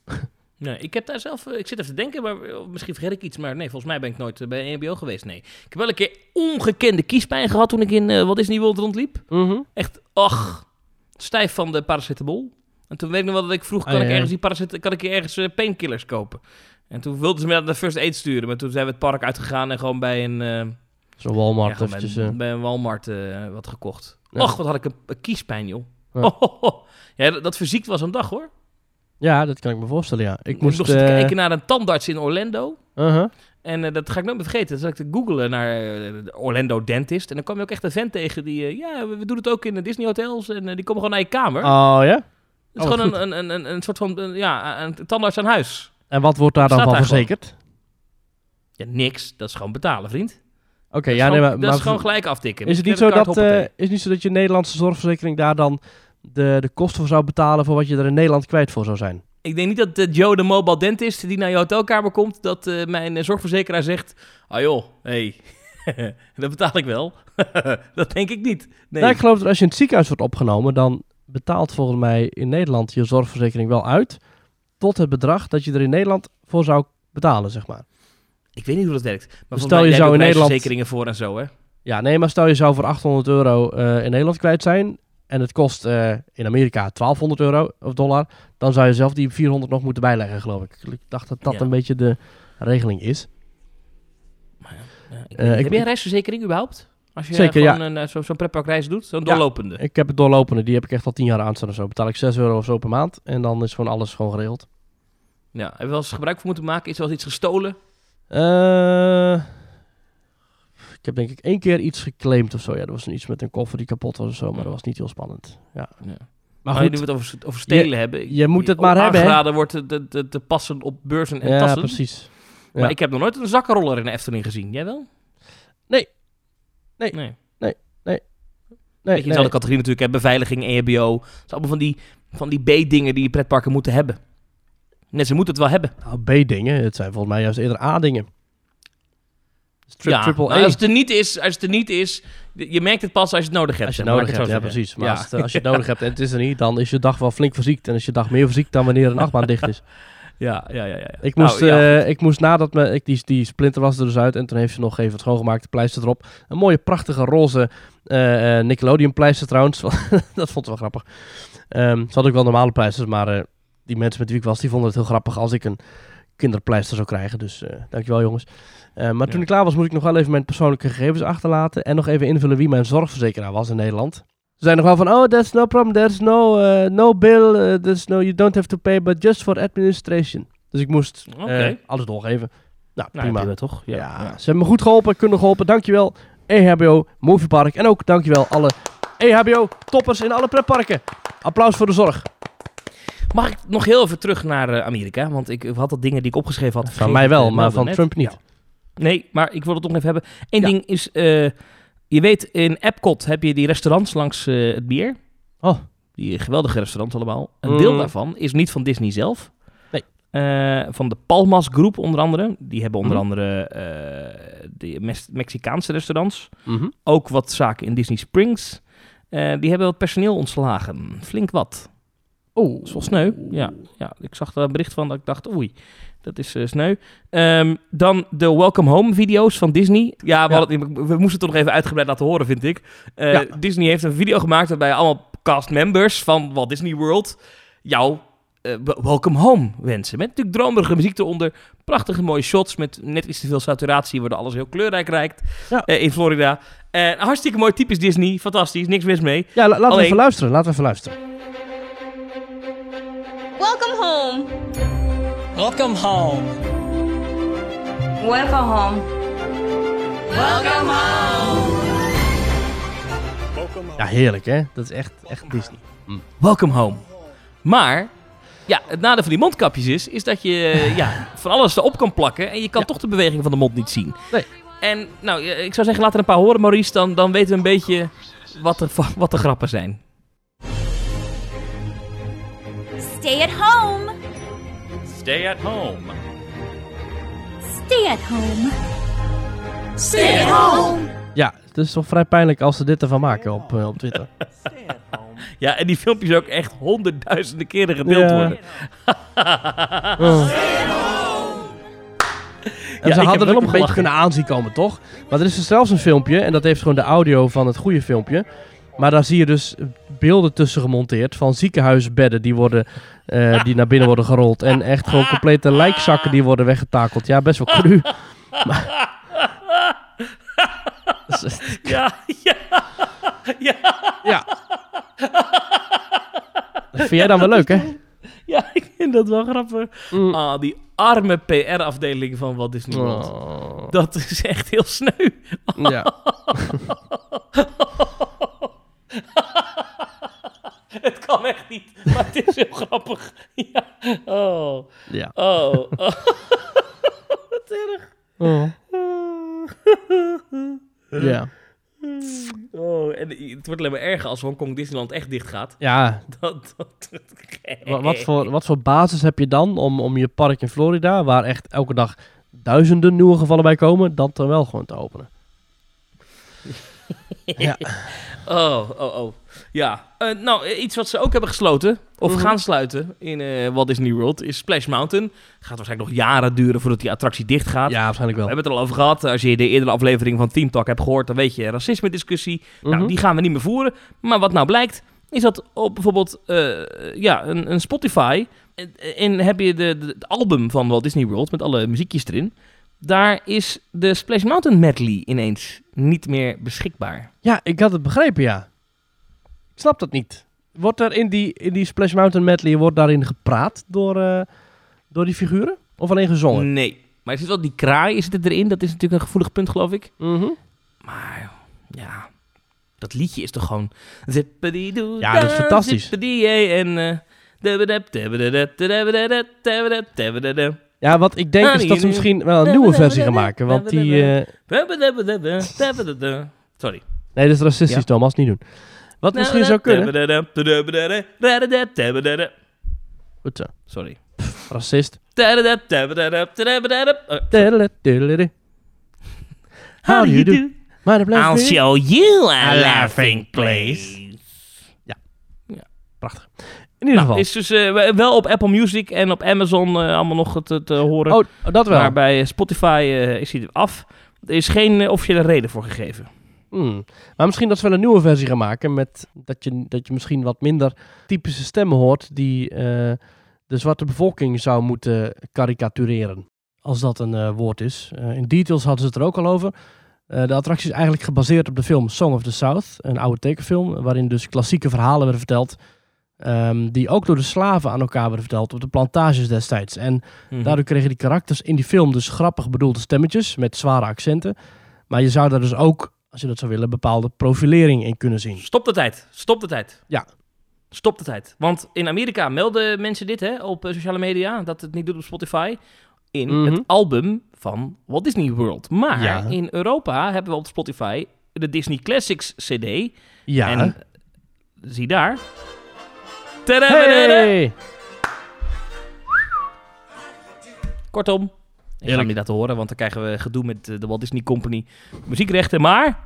Nee, ik heb daar zelf, uh, ik zit even te denken, maar uh, misschien vergeet ik iets, maar nee, volgens mij ben ik nooit uh, bij een E B O geweest, nee. Ik heb wel een keer ongekende kiespijn gehad toen ik in uh, Walt Disney World rondliep. Mm-hmm. Echt, ach, stijf van de paracetamol. En toen weet ik nog wel dat ik vroeg, kan ah, ja, ja. ik ergens die paracet- kan ik ergens uh, painkillers kopen? En toen wilden ze me naar de First Aid sturen. Maar toen zijn we het park uitgegaan en gewoon bij een... Uh, Zo'n Walmart ja, eventjes. Bij, uh... bij een Walmart uh, wat gekocht. Ja. Och, wat had ik een, een kiespijn, joh. Ja. Oh, oh, oh. Ja, dat, dat verziekt was een dag, hoor. Ja, dat kan ik me voorstellen, ja. Ik, ik moest nog zitten uh... kijken naar een tandarts in Orlando. Uh-huh. En uh, dat ga ik nooit meer vergeten. Dan zat ik te googlen naar uh, Orlando Dentist. En dan kwam je ook echt een vent tegen die... Uh, ja, we, we doen het ook in de Disney hotels. En uh, die komen gewoon naar je kamer. Oh, ja? Het is oh, gewoon een, een, een, een soort van... Een, ja, een tandarts aan huis. En wat wordt daar dan van verzekerd? Ja, niks. Dat is gewoon betalen, vriend. Oké, okay, ja, nee, maar... Dat maar, is gewoon gelijk aftikken. Is het niet zo dat, uh, is het niet zo dat je Nederlandse zorgverzekering daar dan de, de kosten voor zou betalen voor wat je er in Nederland kwijt voor zou zijn? Ik denk niet dat uh, Joe, de mobile dentist die naar je hotelkamer komt, dat uh, mijn uh, zorgverzekeraar zegt, ah joh, hé, hey, dat betaal ik wel. Dat denk ik niet. Nee. Nou, ik geloof dat als je in het ziekenhuis wordt opgenomen, dan betaalt volgens mij in Nederland je zorgverzekering wel uit tot het bedrag dat je er in Nederland voor zou betalen, zeg maar. Ik weet niet hoe dat werkt. Maar dus stel je zou in Nederland verzekeringen voor en zo, hè? Ja, nee, maar stel je zou voor achthonderd euro uh, in Nederland kwijt zijn en het kost uh, in Amerika twaalfhonderd euro of dollar, dan zou je zelf die vierhonderd nog moeten bijleggen, geloof ik. Ik dacht dat dat ja. een beetje de regeling is. Maar Uh, ik, uh, heb ik, jij een reisverzekering überhaupt? Als je zeker, ja. een, zo, zo'n pretparkreis doet, zo'n doorlopende. Ja, ik heb het doorlopende, die heb ik echt al tien jaar aanstaan of zo. Betaal ik zes euro of zo per maand en dan is gewoon alles gewoon geregeld. Ja, heb je wel eens gebruik van moeten maken? Is er wel eens iets gestolen? Uh, ik heb denk ik één keer iets geclaimd of zo. Ja, dat was iets met een koffer die kapot was of zo, maar ja. dat was niet heel spannend. Ja. ja. Maar goed, nu we het over, over stelen je, hebben. Je moet het maar hebben. Aangeraden wordt te passen op beurzen en ja, tassen. Ja, precies. Ja. Maar ik heb nog nooit een zakkenroller in de Efteling gezien. Jij wel? Nee. Nee, nee, nee, nee. nee je nee. zal de categorie natuurlijk hebben, beveiliging, E H B O. Het zijn allemaal van die, van die B-dingen die pretparken moeten hebben. Net, ze moeten het wel hebben. Nou, B-dingen, het zijn volgens mij juist eerder A-dingen. Tri- ja, triple nou, als, het er niet is, als het er niet is, je merkt het pas als je het nodig hebt. Als je het nodig hebt, het ja zeggen. precies. Maar ja. als, het, als je het nodig hebt en het is er niet, dan is je dag wel flink verziekt. En is je dag meer verziekt dan wanneer een achtbaan dicht is. Ja, ja, ja, ja. Ik moest, nou, ja, uh, ik moest nadat me, ik, die, die splinter was er dus uit en toen heeft ze nog even het schoongemaakt, de pleister erop. Een mooie prachtige roze uh, Nickelodeon pleister trouwens. Dat vond ze wel grappig. Um, ze had ook wel normale pleisters, maar uh, die mensen met wie ik was, die vonden het heel grappig als ik een kinderpleister zou krijgen. Dus uh, dankjewel jongens. Uh, maar ja. toen ik klaar was, moest ik nog wel even mijn persoonlijke gegevens achterlaten en nog even invullen wie mijn zorgverzekeraar was in Nederland. Ze zijn nog wel van, oh, that's no problem, there's no, uh, no bill, uh, there's no, you don't have to pay, but just for administration. Dus ik moest okay. uh, alles doorgeven. Nou, nou prima. Ja, toch? Ja, ja, ja. Ze hebben me goed geholpen, kunnen geholpen. Dankjewel, E H B O, Movie Park. En ook dankjewel alle E H B O-toppers in alle pretparken. Applaus voor de zorg. Mag ik nog heel even terug naar uh, Amerika? Want ik had al dingen die ik opgeschreven had. Van mij wel, maar van net. Trump niet. Ja. Nee, maar ik wil het toch even hebben. Eén ja. ding is... Uh, Je weet, in Epcot heb je die restaurants langs uh, het meer. Oh. Die geweldige restaurants allemaal. Een mm. deel daarvan is niet van Disney zelf. Nee. Uh, van de Palmas Groep onder andere. Die hebben onder mm. andere uh, de Mex- Mexicaanse restaurants. Mm-hmm. Ook wat zaken in Disney Springs. Uh, die hebben wat personeel ontslagen. Flink wat. Oh, dat is wel sneu. Ja, ja, ik zag daar een bericht van dat ik dacht, oei, dat is uh, sneu. Um, dan de Welcome Home video's van Disney. Ja, we, ja. Hadden, we moesten het toch nog even uitgebreid laten horen, vind ik. Uh, ja. Disney heeft een video gemaakt waarbij allemaal castmembers van Walt Disney World jou uh, welcome home wensen. Met natuurlijk dromerige muziek eronder. Prachtige mooie shots met net iets te veel saturatie, waardoor alles heel kleurrijk rijkt ja. uh, in Florida. Uh, hartstikke mooi, typisch Disney. Fantastisch, niks mis mee. Ja, la- laten Alleen... we even luisteren. Laten we even luisteren. Welcome home. Welcome home. Welcome home. Welcome home. Ja, heerlijk hè? Dat is echt, echt Disney. Mm. Welcome home. Maar, ja, het nadeel van die mondkapjes is, is dat je ja, van alles erop kan plakken en je kan ja. toch de beweging van de mond niet zien. Nee. En, nou, ik zou zeggen, laat er een paar horen, Maurice, dan, dan weten we een beetje wat de, wat de grappen zijn. Stay at home. Stay at home. Stay at home. Stay at home. Ja, het is toch vrij pijnlijk als ze dit ervan maken op, uh, op Twitter. Stay at home. Ja, en die filmpjes ook echt honderdduizenden keren gedeeld ja. worden. oh. Stay at home. En ja, ze hadden er ook een beetje kunnen aanzien komen, toch? Maar er is dus zelfs een filmpje, en dat heeft gewoon de audio van het goede filmpje. Maar daar zie je dus beelden tussen gemonteerd van ziekenhuisbedden die, worden, uh, die naar binnen worden gerold. En echt gewoon complete lijkzakken die worden weggetakeld. Ja, best wel cru. Maar... Ja, ja, ja. Ja. Dat vind jij dan wel leuk, hè? Ja, ik vind dat wel grappig. Mm. Ah, die arme P R-afdeling van Walt Disney World. Oh. Dat is echt heel sneu. Ja. Het kan echt niet, maar het is heel grappig. Ja. Oh. Ja. Oh. oh. Wat erg. Oh. Ja. Oh, en het wordt alleen maar erger als Hongkong Disneyland echt dicht gaat. Ja. Dat, dat, dat... Wat, wat, voor, wat voor basis heb je dan om, om je park in Florida, waar echt elke dag duizenden nieuwe gevallen bij komen, dat dan wel gewoon te openen? Ja. Oh, oh, oh. Ja. Uh, nou, iets wat ze ook hebben gesloten, of mm-hmm. gaan sluiten in uh, Walt Disney World, is Splash Mountain. Gaat waarschijnlijk nog jaren duren voordat die attractie dicht gaat. Ja, waarschijnlijk wel. We hebben het er al over gehad. Als je de eerdere aflevering van Team Talk hebt gehoord, dan weet je, racisme-discussie. Mm-hmm. Nou, die gaan we niet meer voeren. Maar wat nou blijkt, is dat op bijvoorbeeld uh, ja, een, een Spotify, en, en heb je de, de, het album van Walt Disney World met alle muziekjes erin. daar is de Splash Mountain medley ineens niet meer beschikbaar. Ja, ik had het begrepen, ja. Ik snap dat niet. Wordt er in die, in die Splash Mountain medley, wordt daarin gepraat door, uh, door die figuren? Of alleen gezongen? Nee, maar er zit wel die kraai is het erin. Dat is natuurlijk een gevoelig punt, geloof ik. Mm-hmm. Maar ja, dat liedje is toch gewoon... Ja, dat is fantastisch. En... Uh, ja, wat ik denk is dat ze misschien wel een nieuwe versie gaan maken. Want die... Uh... Sorry. Nee, dat is racistisch, ja. Thomas. Niet doen. Wat misschien zou kunnen... Goed zo. Sorry. Pff, racist. How do you do? I'll show you a laughing place. Ja. Ja. Prachtig. In ieder geval. Nou, is dus uh, wel op Apple Music en op Amazon uh, allemaal nog te, te horen. Oh, dat wel. Maar bij Spotify uh, is hij af. Er is geen uh, officiële reden voor gegeven. Hmm. Maar misschien dat ze wel een nieuwe versie gaan maken. Met dat, je, dat je misschien wat minder typische stemmen hoort die uh, de zwarte bevolking zou moeten karikatureren. Als dat een uh, woord is. Uh, in Details hadden ze het er ook al over. Uh, de attractie is eigenlijk gebaseerd op de film Song of the South. Een oude tekenfilm waarin dus klassieke verhalen werden verteld. Um, die ook door de slaven aan elkaar werden verteld op de plantages destijds. En mm-hmm. daardoor kregen die karakters in die film dus grappig bedoelde stemmetjes met zware accenten. Maar je zou daar dus ook, als je dat zou willen, bepaalde profilering in kunnen zien. Stop de tijd. Stop de tijd. Ja. Stop de tijd. Want in Amerika melden mensen dit hè, op sociale media, dat het niet doet op Spotify, in mm-hmm. het album van Walt Disney World. Maar ja. in Europa hebben we op Spotify de Disney Classics C D. Ja. En zie daar... Hey. Kortom, ik ga hem niet laten horen, want dan krijgen we gedoe met de Walt Disney Company muziekrechten, maar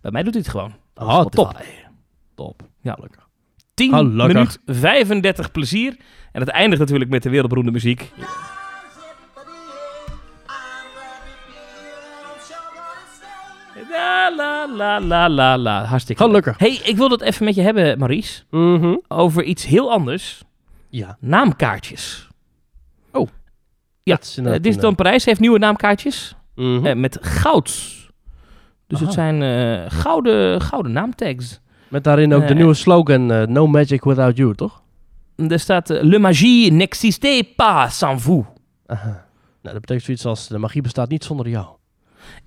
bij mij doet hij het gewoon. Oh, top. Top. Ja, lekker. tien minuut vijfendertig plezier. En het eindigt natuurlijk met de wereldberoemde muziek. La, la, la, la, la, la. Hartstikke gelukkig. Hé, hey, ik wil het even met je hebben, Maurice. Mm-hmm. Over iets heel anders. Ja. Naamkaartjes. Oh. Ja, uh, Disneyland Parijs heeft nieuwe naamkaartjes. Mm-hmm. Uh, met goud. Dus Aha. het zijn uh, gouden, gouden naamtags. Met daarin ook uh, de nieuwe slogan, uh, no magic without you, toch? Er staat, uh, le magie n'existe pas sans vous. Aha. Nou, dat betekent zoiets als, de magie bestaat niet zonder jou.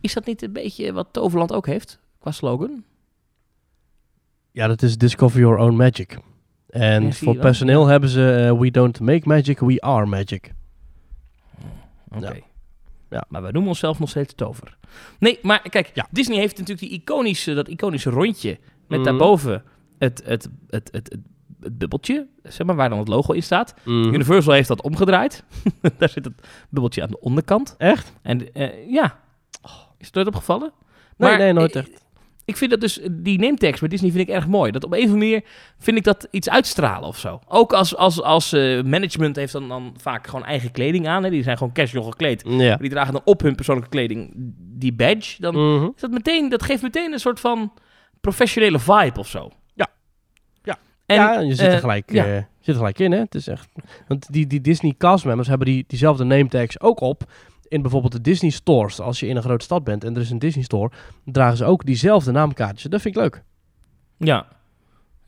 Is dat niet een beetje wat Toverland ook heeft, qua slogan? Ja, dat is Discover Your Own Magic. En ja, voor personeel wel. Hebben ze... Uh, we don't make magic, we are magic. Oké. Okay. Ja. Ja. Maar wij noemen onszelf nog steeds Tover. Nee, maar kijk, ja. Disney heeft natuurlijk die iconische, dat iconische rondje... met mm. daarboven het, het, het, het, het, het bubbeltje, zeg maar, waar dan het logo in staat. Mm. Universal heeft dat omgedraaid. Daar zit het bubbeltje aan de onderkant. Echt? En uh, ja... Is het nooit opgevallen? Nee, maar nee, nooit echt. Ik, ik vind dat dus, die nametekst bij Disney vind ik erg mooi. Dat op een of andere manier vind ik dat iets uitstralen of zo. Ook als, als, als uh, management heeft dan, dan vaak gewoon eigen kleding aan. Hè. Die zijn gewoon casual gekleed. Ja. Maar die dragen dan op hun persoonlijke kleding die badge. Dan mm-hmm. is dat, meteen, dat geeft meteen een soort van professionele vibe of zo. Ja. Ja, en, ja je zit er, gelijk, uh, ja. uh, zit er gelijk in, hè. Het is echt... Want die, die Disney castmembers hebben die, diezelfde nametags ook op... In bijvoorbeeld de Disney stores, als je in een grote stad bent en er is een Disney store, dragen ze ook diezelfde naamkaartjes. Dat vind ik leuk. Ja,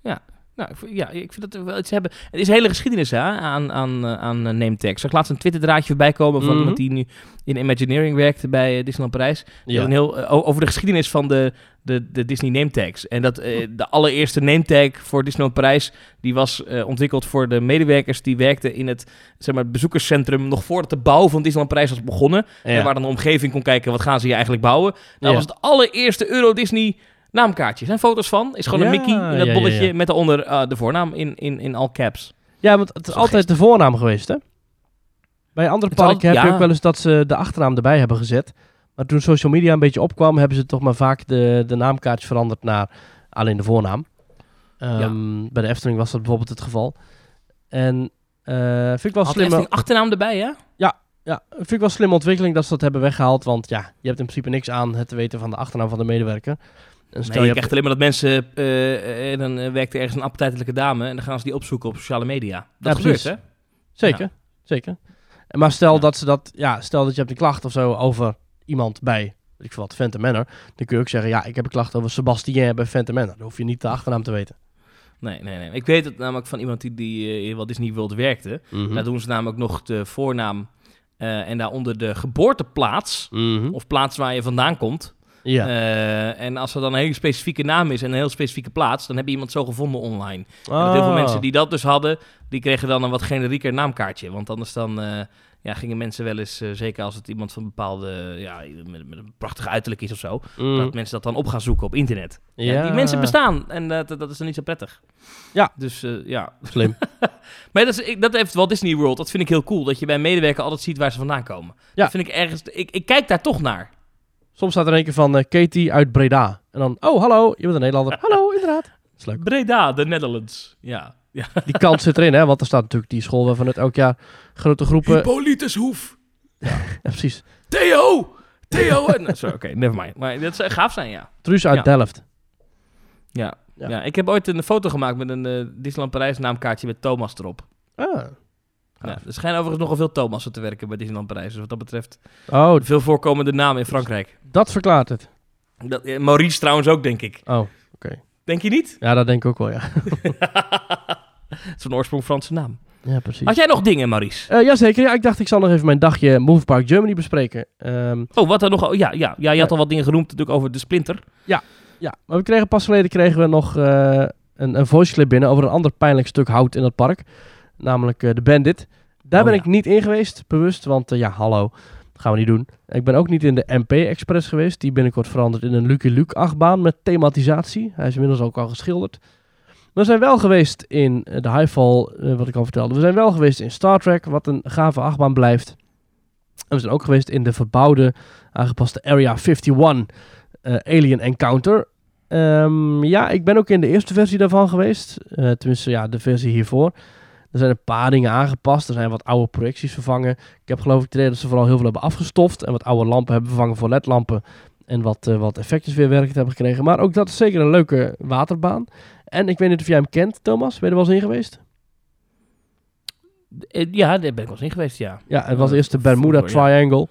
ja, nou, ja ik vind dat we wel iets hebben. Er is een hele geschiedenis hè, aan, aan, aan name tags. Ik zag laatst een Twitter-draadje voorbij komen van mm-hmm. iemand die nu in Imagineering werkte bij Disneyland Parijs. Ja. Een heel, uh, over de geschiedenis van de, de, de Disney name tags. En dat uh, de allereerste name tag voor Disneyland Parijs, die was uh, ontwikkeld voor de medewerkers die werkten in het, zeg maar, het bezoekerscentrum nog voordat de bouw van Disneyland Parijs was begonnen. Ja. En waar dan de omgeving kon kijken, wat gaan ze hier eigenlijk bouwen. Dat nou, ja. was het allereerste Euro Disney naamkaartjes. Zijn foto's van. Is gewoon ja, een Mickey in dat ja, bolletje ja, ja. met daaronder uh, de voornaam in, in, in all caps. Ja, want het is altijd geest. De voornaam geweest, hè? Bij andere het parken al, heb ja. je ook wel eens dat ze de achternaam erbij hebben gezet. Maar toen social media een beetje opkwam, hebben ze toch maar vaak de, de naamkaartjes veranderd naar alleen de voornaam. Um, ja. Bij de Efteling was dat bijvoorbeeld het geval. En uh, vind ik wel slim... Had de achternaam erbij, hè? Ja. Ja, vind ik wel slimme ontwikkeling dat ze dat hebben weggehaald. Want ja, je hebt in principe niks aan het weten van de achternaam van de medewerker. En stel nee, je, je krijgt alleen maar dat mensen... Uh, uh, dan werkt er ergens een appetijtelijke dame... en dan gaan ze die opzoeken op sociale media. Dat ja, gebeurt, hè? Zeker, ja. zeker. Maar stel ja. dat ze dat, ja, stel dat je hebt een klacht of zo over iemand bij, ik vind wat, Phantom Manor. Dan kun je ook zeggen, ja, ik heb een klacht over Sebastien bij Phantom Manor. Dan hoef je niet de achternaam te weten. Nee, nee, nee. Ik weet het namelijk van iemand die, die uh, in Walt Disney World werkte. Mm-hmm. Daar doen ze namelijk nog de voornaam uh, en daaronder de geboorteplaats. Mm-hmm. Of plaats waar je vandaan komt. Ja. Uh, en als er dan een hele specifieke naam is en een heel specifieke plaats, dan heb je iemand zo gevonden online. Oh. En dat heel veel mensen die dat dus hadden, die kregen dan een wat generieker naamkaartje. Want anders dan uh, ja, gingen mensen wel eens, uh, zeker als het iemand van een bepaalde, ja, met, met een prachtige uiterlijk is of zo, mm. dat mensen dat dan op gaan zoeken op internet. Ja. Ja, die mensen bestaan en uh, dat, dat is dan niet zo prettig. Ja. Dus uh, ja. Slim. Maar dat, is, dat heeft Walt Disney World, dat vind ik heel cool, dat je bij een medewerker altijd ziet waar ze vandaan komen. Ja. Dat vind ik ergens, ik, ik kijk daar toch naar. Soms staat er een keer van uh, Katie uit Breda. En dan, oh, hallo, je bent een Nederlander. Hallo, inderdaad. Is leuk. Breda, de Netherlands. Ja. ja. Die kans zit erin, hè. Want er staat natuurlijk die school waarvan het elk jaar grote groepen... Hippolytushoef. Ja, ja, precies. Theo! Theo! En... Sorry, oké, okay, nevermind. Maar dat zou gaaf zijn, ja. Truus uit ja. Delft. Ja. Ja. ja. Ik heb ooit een foto gemaakt met een uh, Disneyland Parijs naamkaartje met Thomas erop. Ah. Ja, er schijnen overigens nogal veel Thomassen te werken bij Disneyland Parijs. Dus wat dat betreft, oh, veel voorkomende namen in Frankrijk. Dat verklaart het. Dat, eh, Maurice trouwens ook, denk ik. Oh, oké. Okay. Denk je niet? Ja, dat denk ik ook wel, ja. Het is van oorsprong Franse naam. Ja, precies. Had jij nog dingen, Maurice? Uh, jazeker, ja. Ik dacht, ik zal nog even mijn dagje Movie Park Germany bespreken. Um, oh, wat dan nog? Oh, ja, ja, ja, je had uh, al wat dingen genoemd natuurlijk over de Splinter. Ja, ja. Maar we kregen pas geleden kregen we nog uh, een, een voice clip binnen over een ander pijnlijk stuk hout in het park. Namelijk uh, de Bandit. Daar oh, ben ja. ik niet in geweest, bewust. Want uh, ja, hallo, dat gaan we niet doen. Ik ben ook niet in de M P Express geweest. Die binnenkort verandert in een Lucky Luke achtbaan met thematisatie. Hij is inmiddels ook al geschilderd. We zijn wel geweest in uh, de Highfall, uh, wat ik al vertelde. We zijn wel geweest in Star Trek, wat een gave achtbaan blijft. En we zijn ook geweest in de verbouwde, aangepaste Area vijfenvijftig uh, Alien Encounter. Um, ja, ik ben ook in de eerste versie daarvan geweest. Uh, tenminste, ja, de versie hiervoor. Er zijn een paar dingen aangepast. Er zijn wat oude projecties vervangen. Ik heb geloof ik idee dat ze vooral heel veel hebben afgestoft. En wat oude lampen hebben vervangen voor ledlampen. En wat, uh, wat effectjes weer werkend hebben gekregen. Maar ook dat is zeker een leuke waterbaan. En ik weet niet of jij hem kent, Thomas. Ben je er wel eens in geweest? Ja, daar ben ik wel eens in geweest, ja. Ja, het was eerst de Bermuda Triangle.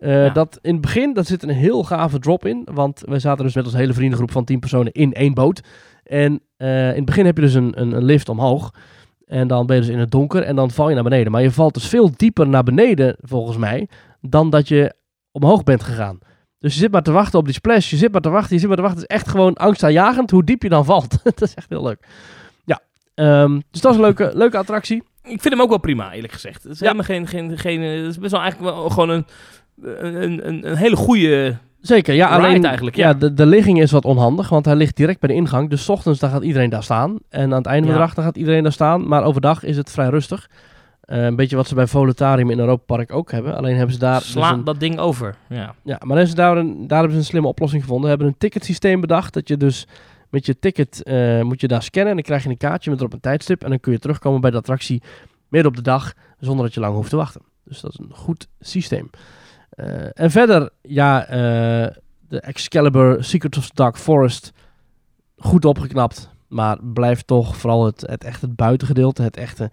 Uh, ja. Dat in het begin, dat zit een heel gave drop in. Want we zaten dus met onze hele vriendengroep van tien personen in één boot. En uh, in het begin heb je dus een, een, een lift omhoog. En dan ben je dus in het donker en dan val je naar beneden. Maar je valt dus veel dieper naar beneden, volgens mij, dan dat je omhoog bent gegaan. Dus je zit maar te wachten op die splash. Je zit maar te wachten, je zit maar te wachten. Het is echt gewoon angstaanjagend hoe diep je dan valt. Dat is echt heel leuk. Ja, um, dus dat is een leuke, leuke attractie. Ik vind hem ook wel prima, eerlijk gezegd. Het is ja. helemaal geen, geen, geen... Het is best wel eigenlijk wel gewoon een, een, een, een hele goede... Zeker, ja, alleen eigenlijk, ja. Ja, de, de ligging is wat onhandig, want hij ligt direct bij de ingang. Dus 's ochtends dan gaat iedereen daar staan. En aan het einde ja. van de dag dan gaat iedereen daar staan. Maar overdag is het vrij rustig. Uh, een beetje wat ze bij Voletarium in Europa Park ook hebben. Alleen hebben ze daar... Sla dus een... dat ding over, ja. Ja, maar hebben ze daar, een, daar hebben ze een slimme oplossing gevonden. Ze hebben een ticketsysteem bedacht. Dat je dus met je ticket uh, moet je daar scannen. En dan krijg je een kaartje met erop een tijdstip. En dan kun je terugkomen bij de attractie midden op de dag. Zonder dat je lang hoeft te wachten. Dus dat is een goed systeem. Uh, en verder, ja, uh, de Excalibur, Secrets of the Dark Forest, goed opgeknapt. Maar blijft toch vooral het, het echte buitengedeelte, het echte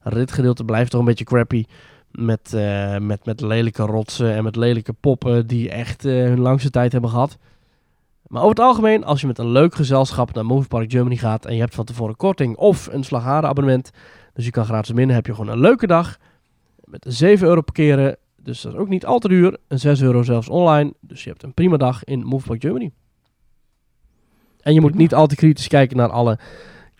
ritgedeelte blijft toch een beetje crappy. Met, uh, met, met lelijke rotsen en met lelijke poppen die echt uh, hun langste tijd hebben gehad. Maar over het algemeen, als je met een leuk gezelschap naar Movie Park Germany gaat en je hebt van tevoren korting of een slagharen abonnement, dus je kan gratis minnen, heb je gewoon een leuke dag. Met zeven euro parkeren. Dus dat is ook niet al te duur. En zes euro zelfs online. Dus je hebt een prima dag in Movie Park Germany. En je moet niet al te kritisch kijken naar alle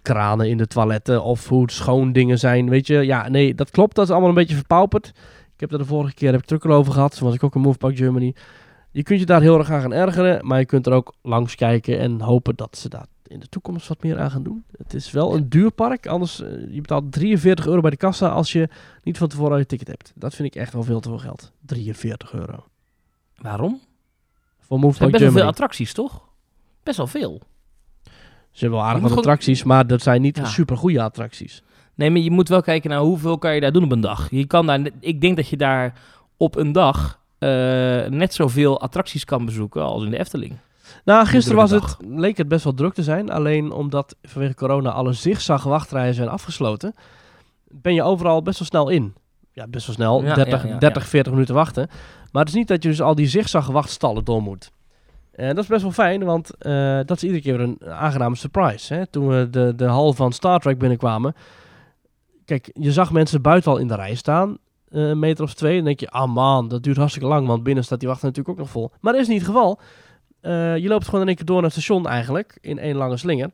kranen in de toiletten. Of hoe schoon dingen zijn. Weet je, ja, nee, dat klopt. Dat is allemaal een beetje verpauperd. Ik heb daar de vorige keer heb ik druk over gehad. Toen was ik ook in Movie Park Germany. Je kunt je daar heel erg aan gaan ergeren. Maar je kunt er ook langs kijken en hopen dat ze daar in de toekomst wat meer aan gaan doen. Het is wel een duur park. Anders, je betaalt drieënveertig euro bij de kassa als je niet van tevoren je ticket hebt. Dat vind ik echt wel veel te veel geld. drieënveertig euro. Waarom? Voor Movie Park Germany. Best wel veel attracties, toch? Best wel veel. Ze hebben wel aardig wat gewoon... attracties, maar dat zijn niet ja. super goede attracties. Nee, maar je moet wel kijken naar hoeveel kan je daar doen op een dag. Je kan daar, ik denk dat je daar op een dag uh, net zoveel attracties kan bezoeken als in de Efteling. Nou, gisteren was het, leek het best wel druk te zijn. Alleen omdat vanwege corona alle zigzag wachtrijen zijn afgesloten, ben je overal best wel snel in. ja, best wel snel, ja, dertig, ja, ja, dertig ja. veertig minuten wachten. Maar het is niet dat je dus al die zigzag-wachtstallen door moet. En dat is best wel fijn, want uh, dat is iedere keer weer een aangename surprise. Hè? Toen we de, de hal van Star Trek binnenkwamen, kijk, je zag mensen buiten al in de rij staan, uh, een meter of twee. En dan denk je, ah man, dat duurt hartstikke lang, want binnen staat die wacht natuurlijk ook nog vol. Maar dat is niet het geval. Uh, je loopt gewoon in één keer door naar het station eigenlijk, in één lange slinger.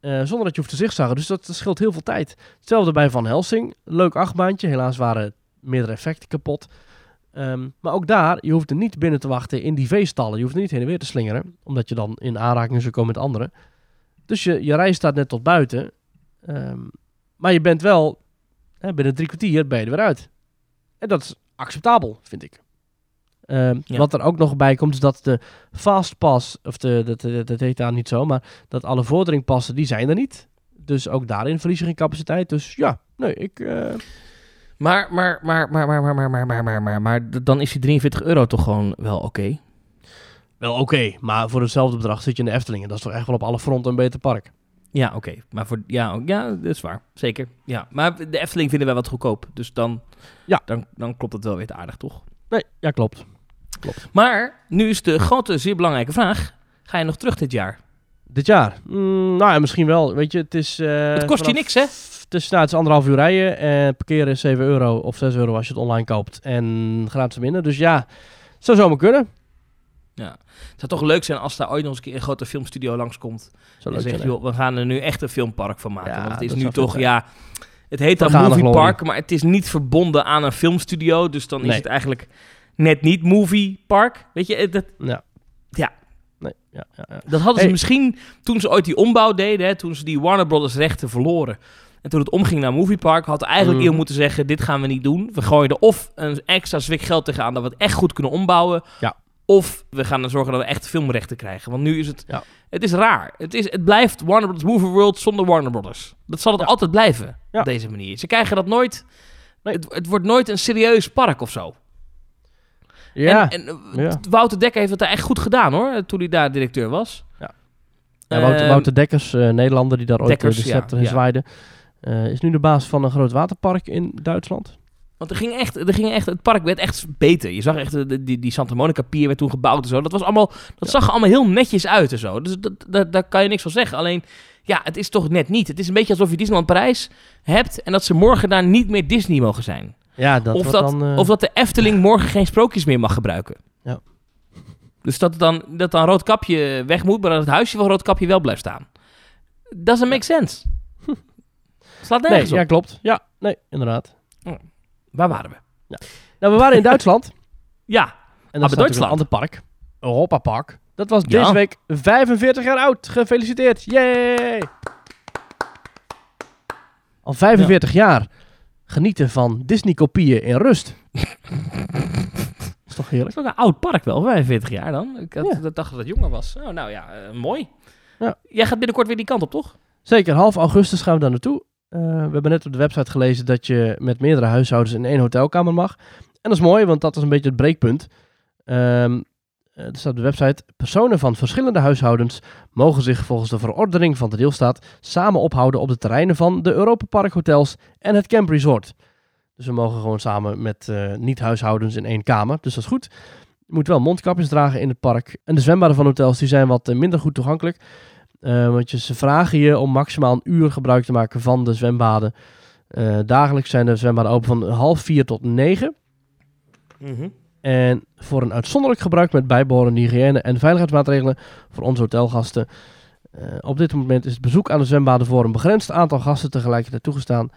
Uh, zonder dat je hoeft te zigzaggen, dus dat scheelt heel veel tijd. Hetzelfde bij Van Helsing, leuk achtbaantje. Helaas waren meerdere effecten kapot. Um, maar ook daar, je hoeft er niet binnen te wachten in die veestallen. Je hoeft er niet heen en weer te slingeren, omdat je dan in aanraking zou komen met anderen. Dus je, je rij staat net tot buiten. Um, maar je bent wel, hè, binnen drie kwartier ben je er weer uit. En dat is acceptabel, vind ik. Um, ja. Wat er ook nog bij komt, is dat de fastpass, of de, dat, dat, dat heet daar niet zo, maar dat alle vorderingpassen, die zijn er niet. Dus ook daarin verlies je geen capaciteit. Dus ja, nee, ik... Uh... Maar, maar, maar, maar, maar, maar, maar, maar, maar, maar, maar, maar, dan is die drieënveertig euro toch gewoon wel oké? Okay? Wel oké, okay, maar voor hetzelfde bedrag zit je in de Efteling. En dat is toch echt wel op alle fronten een beter park? Ja, oké. Okay. Maar voor, ja, ja, dat is waar. Zeker. Ja, maar de Efteling vinden wij wat goedkoop. Dus dan, ja. dan, dan klopt het wel weer aardig, toch? Nee, ja, klopt. klopt. Maar nu is de grote, zeer belangrijke vraag. Ga je nog terug dit jaar? Dit jaar? Mm, nou ja, misschien wel. Weet je, het is... Uh, het kost je niks, hè? Het is, nou, het is anderhalf uur rijden. En parkeren is zeven euro of zes euro als je het online koopt. En gratis binnen. Dus ja, het zou zomaar kunnen. Ja, het zou toch leuk zijn als daar ooit nog eens een keer een grote filmstudio langskomt. Zou leuk zijn, joh, we gaan er nu echt een filmpark van maken. Ja, want het is nu toch, ja... Het heet dan Movie Park, maar het is niet verbonden aan een filmstudio. Dus dan nee. is het eigenlijk net niet Movie Park. Weet je, dat... Ja. ja. Nee, ja, ja, ja. Dat hadden hey. ze misschien toen ze ooit die ombouw deden, hè, toen ze die Warner Brothers rechten verloren. En toen het omging naar Movie Park, had eigenlijk mm. eer moeten zeggen, dit gaan we niet doen. We gooien er of een extra zwik geld tegenaan dat we het echt goed kunnen ombouwen. Ja. Of we gaan er zorgen dat we echt filmrechten krijgen. Want nu is het... Ja. Het is raar. Het, is, het blijft Warner Brothers Movie World zonder Warner Brothers. Dat zal het ja. altijd blijven. Ja. Op deze manier. Ze krijgen dat nooit... Nee. Het, het wordt nooit een serieus park of zo. Ja. En, en ja. Wouter Dekker heeft het daar echt goed gedaan, hoor. Toen hij daar directeur was. Ja. Ja, Wouter, uh, Wouter Dekkers, uh, Nederlander die daar ooit Dekkers, de scepter ja, ja. zwaaide. Uh, is nu de baas van een groot waterpark in Duitsland. Want er ging echt, er ging echt, het park werd echt beter. Je zag echt, de, die, die Santa Monica Pier werd toen gebouwd en zo. Dat was allemaal, dat ja. zag er allemaal heel netjes uit en zo. Dus dat, dat, daar kan je niks van zeggen. Alleen, ja, het is toch net niet. Het is een beetje alsof je Disneyland Parijs hebt en dat ze morgen daar niet meer Disney mogen zijn. Ja, dat of, dat, dan, uh... of dat de Efteling morgen geen sprookjes meer mag gebruiken. Ja. Dus dat dan, dat dan Roodkapje weg moet, maar dat het huisje van Roodkapje wel blijft staan. Doesn't make sense. Hm. Slaat nergens nee, op. Ja, klopt. Ja, nee, inderdaad. Hm. Waar waren we? Ja. Nou, we waren in Duitsland. ja. En dat is een ander park. Europa Park. Dat was ja. deze week vijfenveertig jaar oud. Gefeliciteerd. Yay! Al vijfenveertig ja. jaar genieten van Disney-kopieën in rust. Is toch heerlijk? Dat is ook een oud park wel, vijfenveertig jaar dan. Ik had, ja. dacht dat het jonger was. Oh, nou ja, uh, mooi. Ja. Jij gaat binnenkort weer die kant op, toch? Zeker. Half augustus gaan we daar naartoe. Uh, we hebben net op de website gelezen dat je met meerdere huishoudens in één hotelkamer mag. En dat is mooi, want dat is een beetje het breekpunt. Um, er staat op de website, personen van verschillende huishoudens mogen zich volgens de verordening van de deelstaat samen ophouden op de terreinen van de Europa Park hotels en het Camp Resort. Dus we mogen gewoon samen met uh, niet-huishoudens in één kamer, dus dat is goed. Je moet wel mondkapjes dragen in het park. En de zwembaden van hotels die zijn wat uh, minder goed toegankelijk. Uh, want je, ze vragen je om maximaal een uur gebruik te maken van de zwembaden. Uh, dagelijks zijn de zwembaden open van half vier tot negen. Mm-hmm. En voor een uitzonderlijk gebruik met bijbehorende hygiëne- en veiligheidsmaatregelen voor onze hotelgasten. Uh, op dit moment is het bezoek aan de zwembaden voor een begrensd aantal gasten tegelijkertijd toegestaan.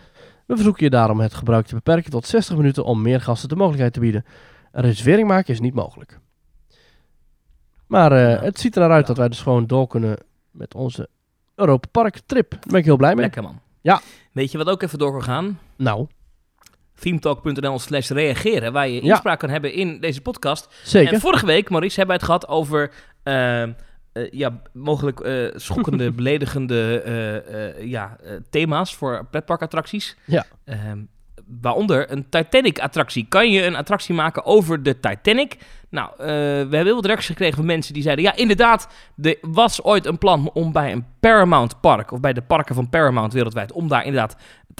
We verzoeken je daarom het gebruik te beperken tot zestig minuten om meer gasten de mogelijkheid te bieden. Een reservering maken is niet mogelijk. Maar uh, ja. het ziet er naar uit ja. dat wij dus gewoon door kunnen... met onze Europa Park trip. Daar ben ik heel blij mee. Lekker, man. Ja. Weet je wat ook even door kan gaan? Nou. Themetalk.nl slash reageren. Waar je inspraak ja. kan hebben in deze podcast. Zeker. En vorige week, Maurice, hebben we het gehad over... Uh, uh, ja, mogelijk uh, schokkende, beledigende uh, uh, ja, uh, thema's voor pretparkattracties. Ja. Uh, waaronder een Titanic-attractie. Kan je een attractie maken over de Titanic? Nou, uh, we hebben heel wat reacties gekregen van mensen die zeiden... ja, inderdaad, er was ooit een plan om bij een Paramount Park... of bij de parken van Paramount wereldwijd... om daar inderdaad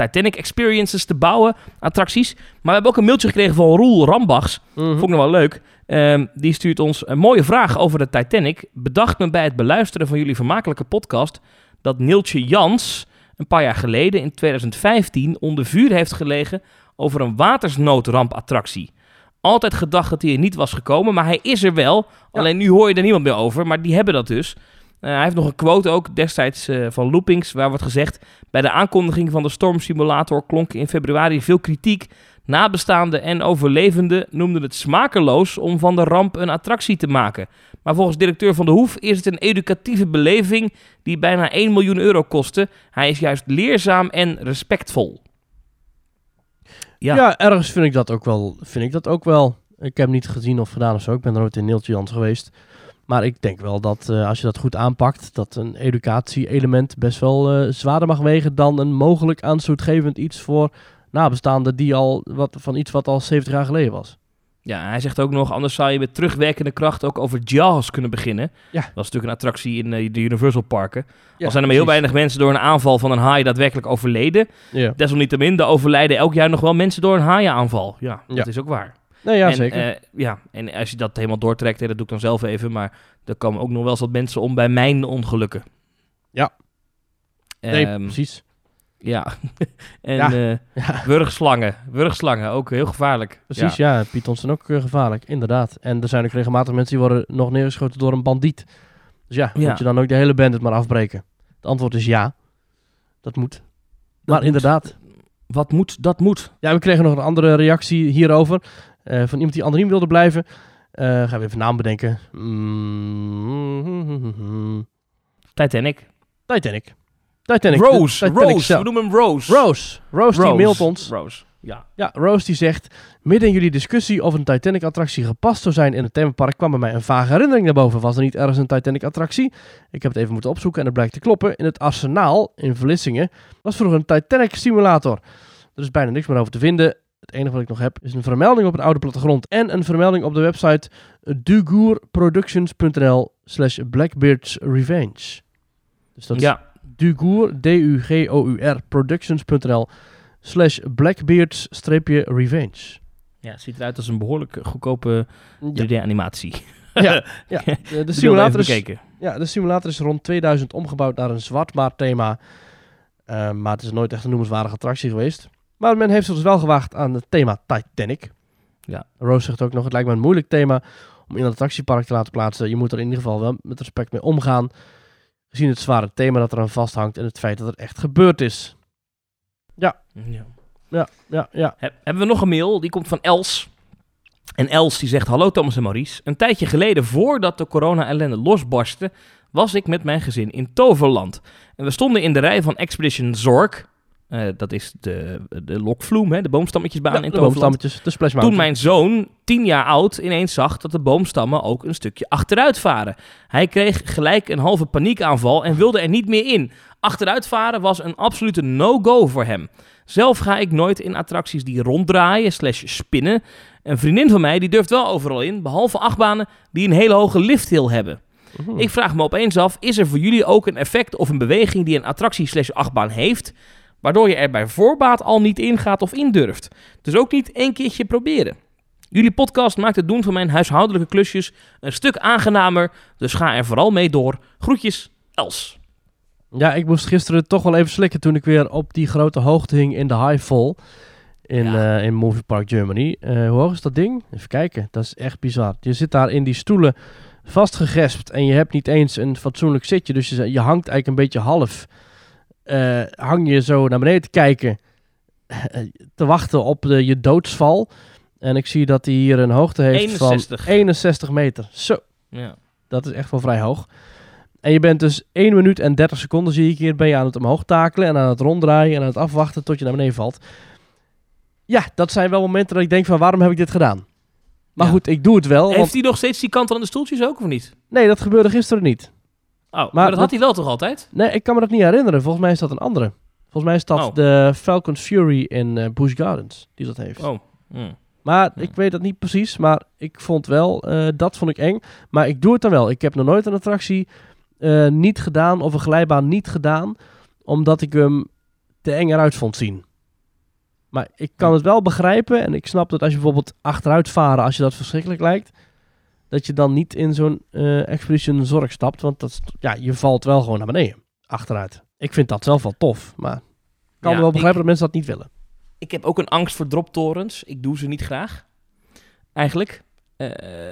Titanic experiences te bouwen, attracties. Maar we hebben ook een mailtje gekregen van Roel Rambachs. Mm-hmm. Vond ik nog wel leuk. Um, die stuurt ons een mooie vraag over de Titanic. Bedacht me bij het beluisteren van jullie vermakelijke podcast dat Neeltje Jans een paar jaar geleden in twintig vijftien onder vuur heeft gelegen over een watersnoodramp-attractie. Altijd gedacht dat hij er niet was gekomen, maar hij is er wel. Ja. Alleen nu hoor je er niemand meer over, maar die hebben dat dus. Uh, hij heeft nog een quote ook destijds uh, van Loopings, waar wordt gezegd: bij de aankondiging van de stormsimulator klonk in februari veel kritiek. Nabestaanden en overlevenden noemden het smakeloos om van de ramp een attractie te maken. Maar volgens directeur Van der Hoef is het een educatieve beleving die bijna één miljoen euro kostte. Hij is juist leerzaam en respectvol. Ja, ja ergens vind ik dat ook wel, vind ik dat ook wel. Ik heb niet gezien of gedaan of zo. Ik ben er nooit in Neeltje Jans geweest. Maar ik denk wel dat uh, als je dat goed aanpakt, dat een educatie-element best wel uh, zwaarder mag wegen dan een mogelijk aanstootgevend iets voor nabestaanden die al wat, van iets wat al zeventig jaar geleden was. Ja, hij zegt ook nog, anders zou je met terugwerkende kracht ook over Jaws kunnen beginnen. Ja. Dat is natuurlijk een attractie in uh, de Universal Parken. Ja, al zijn er maar heel weinig mensen door een aanval van een haai daadwerkelijk overleden. Ja. Desalniettemin, er overlijden elk jaar nog wel mensen door een haaienaanval. Ja, dat ja. is ook waar. Nee, ja, en, zeker. Uh, ja, en als je dat helemaal doortrekt, hè, dat doe ik dan zelf even, maar er komen ook nog wel eens wat mensen om bij mijn ongelukken. Ja. Um, nee, precies. Ja. en ja. Uh, ja. wurgslangen. Wurgslangen, ook heel gevaarlijk. Precies, ja. ja Pythons zijn ook gevaarlijk, inderdaad. En er zijn ook regelmatig mensen die worden nog neergeschoten door een bandiet. Dus ja, ja. moet je dan ook de hele bandit maar afbreken? Het antwoord is ja. Dat moet. Dat maar moet. Inderdaad. Wat moet, dat moet. Ja, we kregen nog een andere reactie hierover. Uh, van iemand die anoniem wilde blijven. Uh, gaan we even naam bedenken. Mm-hmm. Titanic. Titanic. Titanic. Rose. De, Titanic Rose. Zelf. We noemen hem Rose. Rose. Rose die mailt ons. Rose. Ja. ja, Rose die zegt... Midden in jullie discussie of een Titanic-attractie gepast zou zijn in het themapark kwam bij mij een vage herinnering naar boven. Was er niet ergens een Titanic-attractie? Ik heb het even moeten opzoeken en het blijkt te kloppen. In het Arsenaal in Vlissingen was vroeger een Titanic-simulator. Er is bijna niks meer over te vinden. Het enige wat ik nog heb is een vermelding op een oude plattegrond en een vermelding op de website dugourproductions.nl slash Blackbeard's Revenge. Dus dat is ja. Dugour, D U G O U R, productions.nl slash Blackbeard's streepje Revenge. Ja, het ziet eruit als een behoorlijk goedkope drie D-animatie. Ja, ja, ja. De, de simulator is, ja, de simulator is rond tweeduizend omgebouwd naar een zwartmaarthema. Uh, maar het is nooit echt een noemenswaardige attractie geweest. Maar men heeft zich dus wel gewaagd aan het thema Titanic. Ja. Rose zegt ook nog, het lijkt me een moeilijk thema om in een attractiepark te laten plaatsen. Je moet er in ieder geval wel met respect mee omgaan. Gezien het zware thema dat er aan vasthangt en het feit dat het echt gebeurd is. Ja. Ja, ja, ja. ja. He- hebben we nog een mail? Die komt van Els. En Els die zegt, hallo Thomas en Maurice. Een tijdje geleden, voordat de corona-ellende losbarstte, was ik met mijn gezin in Toverland. En we stonden in de rij van Expedition Zorg. Uh, dat is de, de lokvloem, hè, de boomstammetjesbaan ja, in Toverland. De boomstammetjes, de Splash Mountain. Toen mijn zoon, tien jaar oud, ineens zag dat de boomstammen ook een stukje achteruit varen. Hij kreeg gelijk een halve paniekaanval en wilde er niet meer in. Achteruitvaren was een absolute no-go voor hem. Zelf ga ik nooit in attracties die ronddraaien slash spinnen. Een vriendin van mij die durft wel overal in, behalve achtbanen die een hele hoge lifthill hebben. Uh-huh. Ik vraag me opeens af, is er voor jullie ook een effect of een beweging die een attractie slash achtbaan heeft, waardoor je er bij voorbaat al niet ingaat of indurft? Dus ook niet één keertje proberen. Jullie podcast maakt het doen van mijn huishoudelijke klusjes een stuk aangenamer. Dus ga er vooral mee door. Groetjes, Els. Ja, ik moest gisteren toch wel even slikken toen ik weer op die grote hoogte hing in de Highfall in, ja. uh, in Movie Park Germany. Uh, hoe hoog is dat ding? Even kijken, dat is echt bizar. Je zit daar in die stoelen vastgegespt en je hebt niet eens een fatsoenlijk zitje. Dus je, je hangt eigenlijk een beetje half. Uh, hang je zo naar beneden te kijken, te wachten op de, je doodsval. En ik zie dat hij hier een hoogte heeft eenenzestig van eenenzestig meter. Zo, ja. Dat is echt wel vrij hoog. En je bent dus één minuut en dertig seconden, zie ik hier, ben je aan het omhoog takelen en aan het ronddraaien en aan het afwachten tot je naar beneden valt. Ja, dat zijn wel momenten dat ik denk van, waarom heb ik dit gedaan? Maar ja. goed, ik doe het wel. Heeft want... hij nog steeds die kant aan de stoeltjes ook of niet? Nee, dat gebeurde gisteren niet. Oh, maar, maar dat, dat had hij wel toch altijd? Nee, ik kan me dat niet herinneren. Volgens mij is dat een andere. Volgens mij is dat oh. de Falcon Fury in uh, Busch Gardens die dat heeft. Oh. Mm. Maar mm. ik weet dat niet precies, maar ik vond wel, uh, dat vond ik eng. Maar ik doe het dan wel. Ik heb nog nooit een attractie uh, niet gedaan of een glijbaan niet gedaan, omdat ik hem te eng eruit vond zien. Maar ik kan het wel begrijpen en ik snap dat als je bijvoorbeeld achteruit varen, als je dat verschrikkelijk lijkt, dat je dan niet in zo'n uh, Expedition Zorg stapt, want dat, ja, je valt wel gewoon naar beneden, achteruit. Ik vind dat zelf wel tof, maar ik kan ja, wel begrijpen ik, dat mensen dat niet willen. Ik heb ook een angst voor droptorens. Ik doe ze niet graag, eigenlijk. Uh,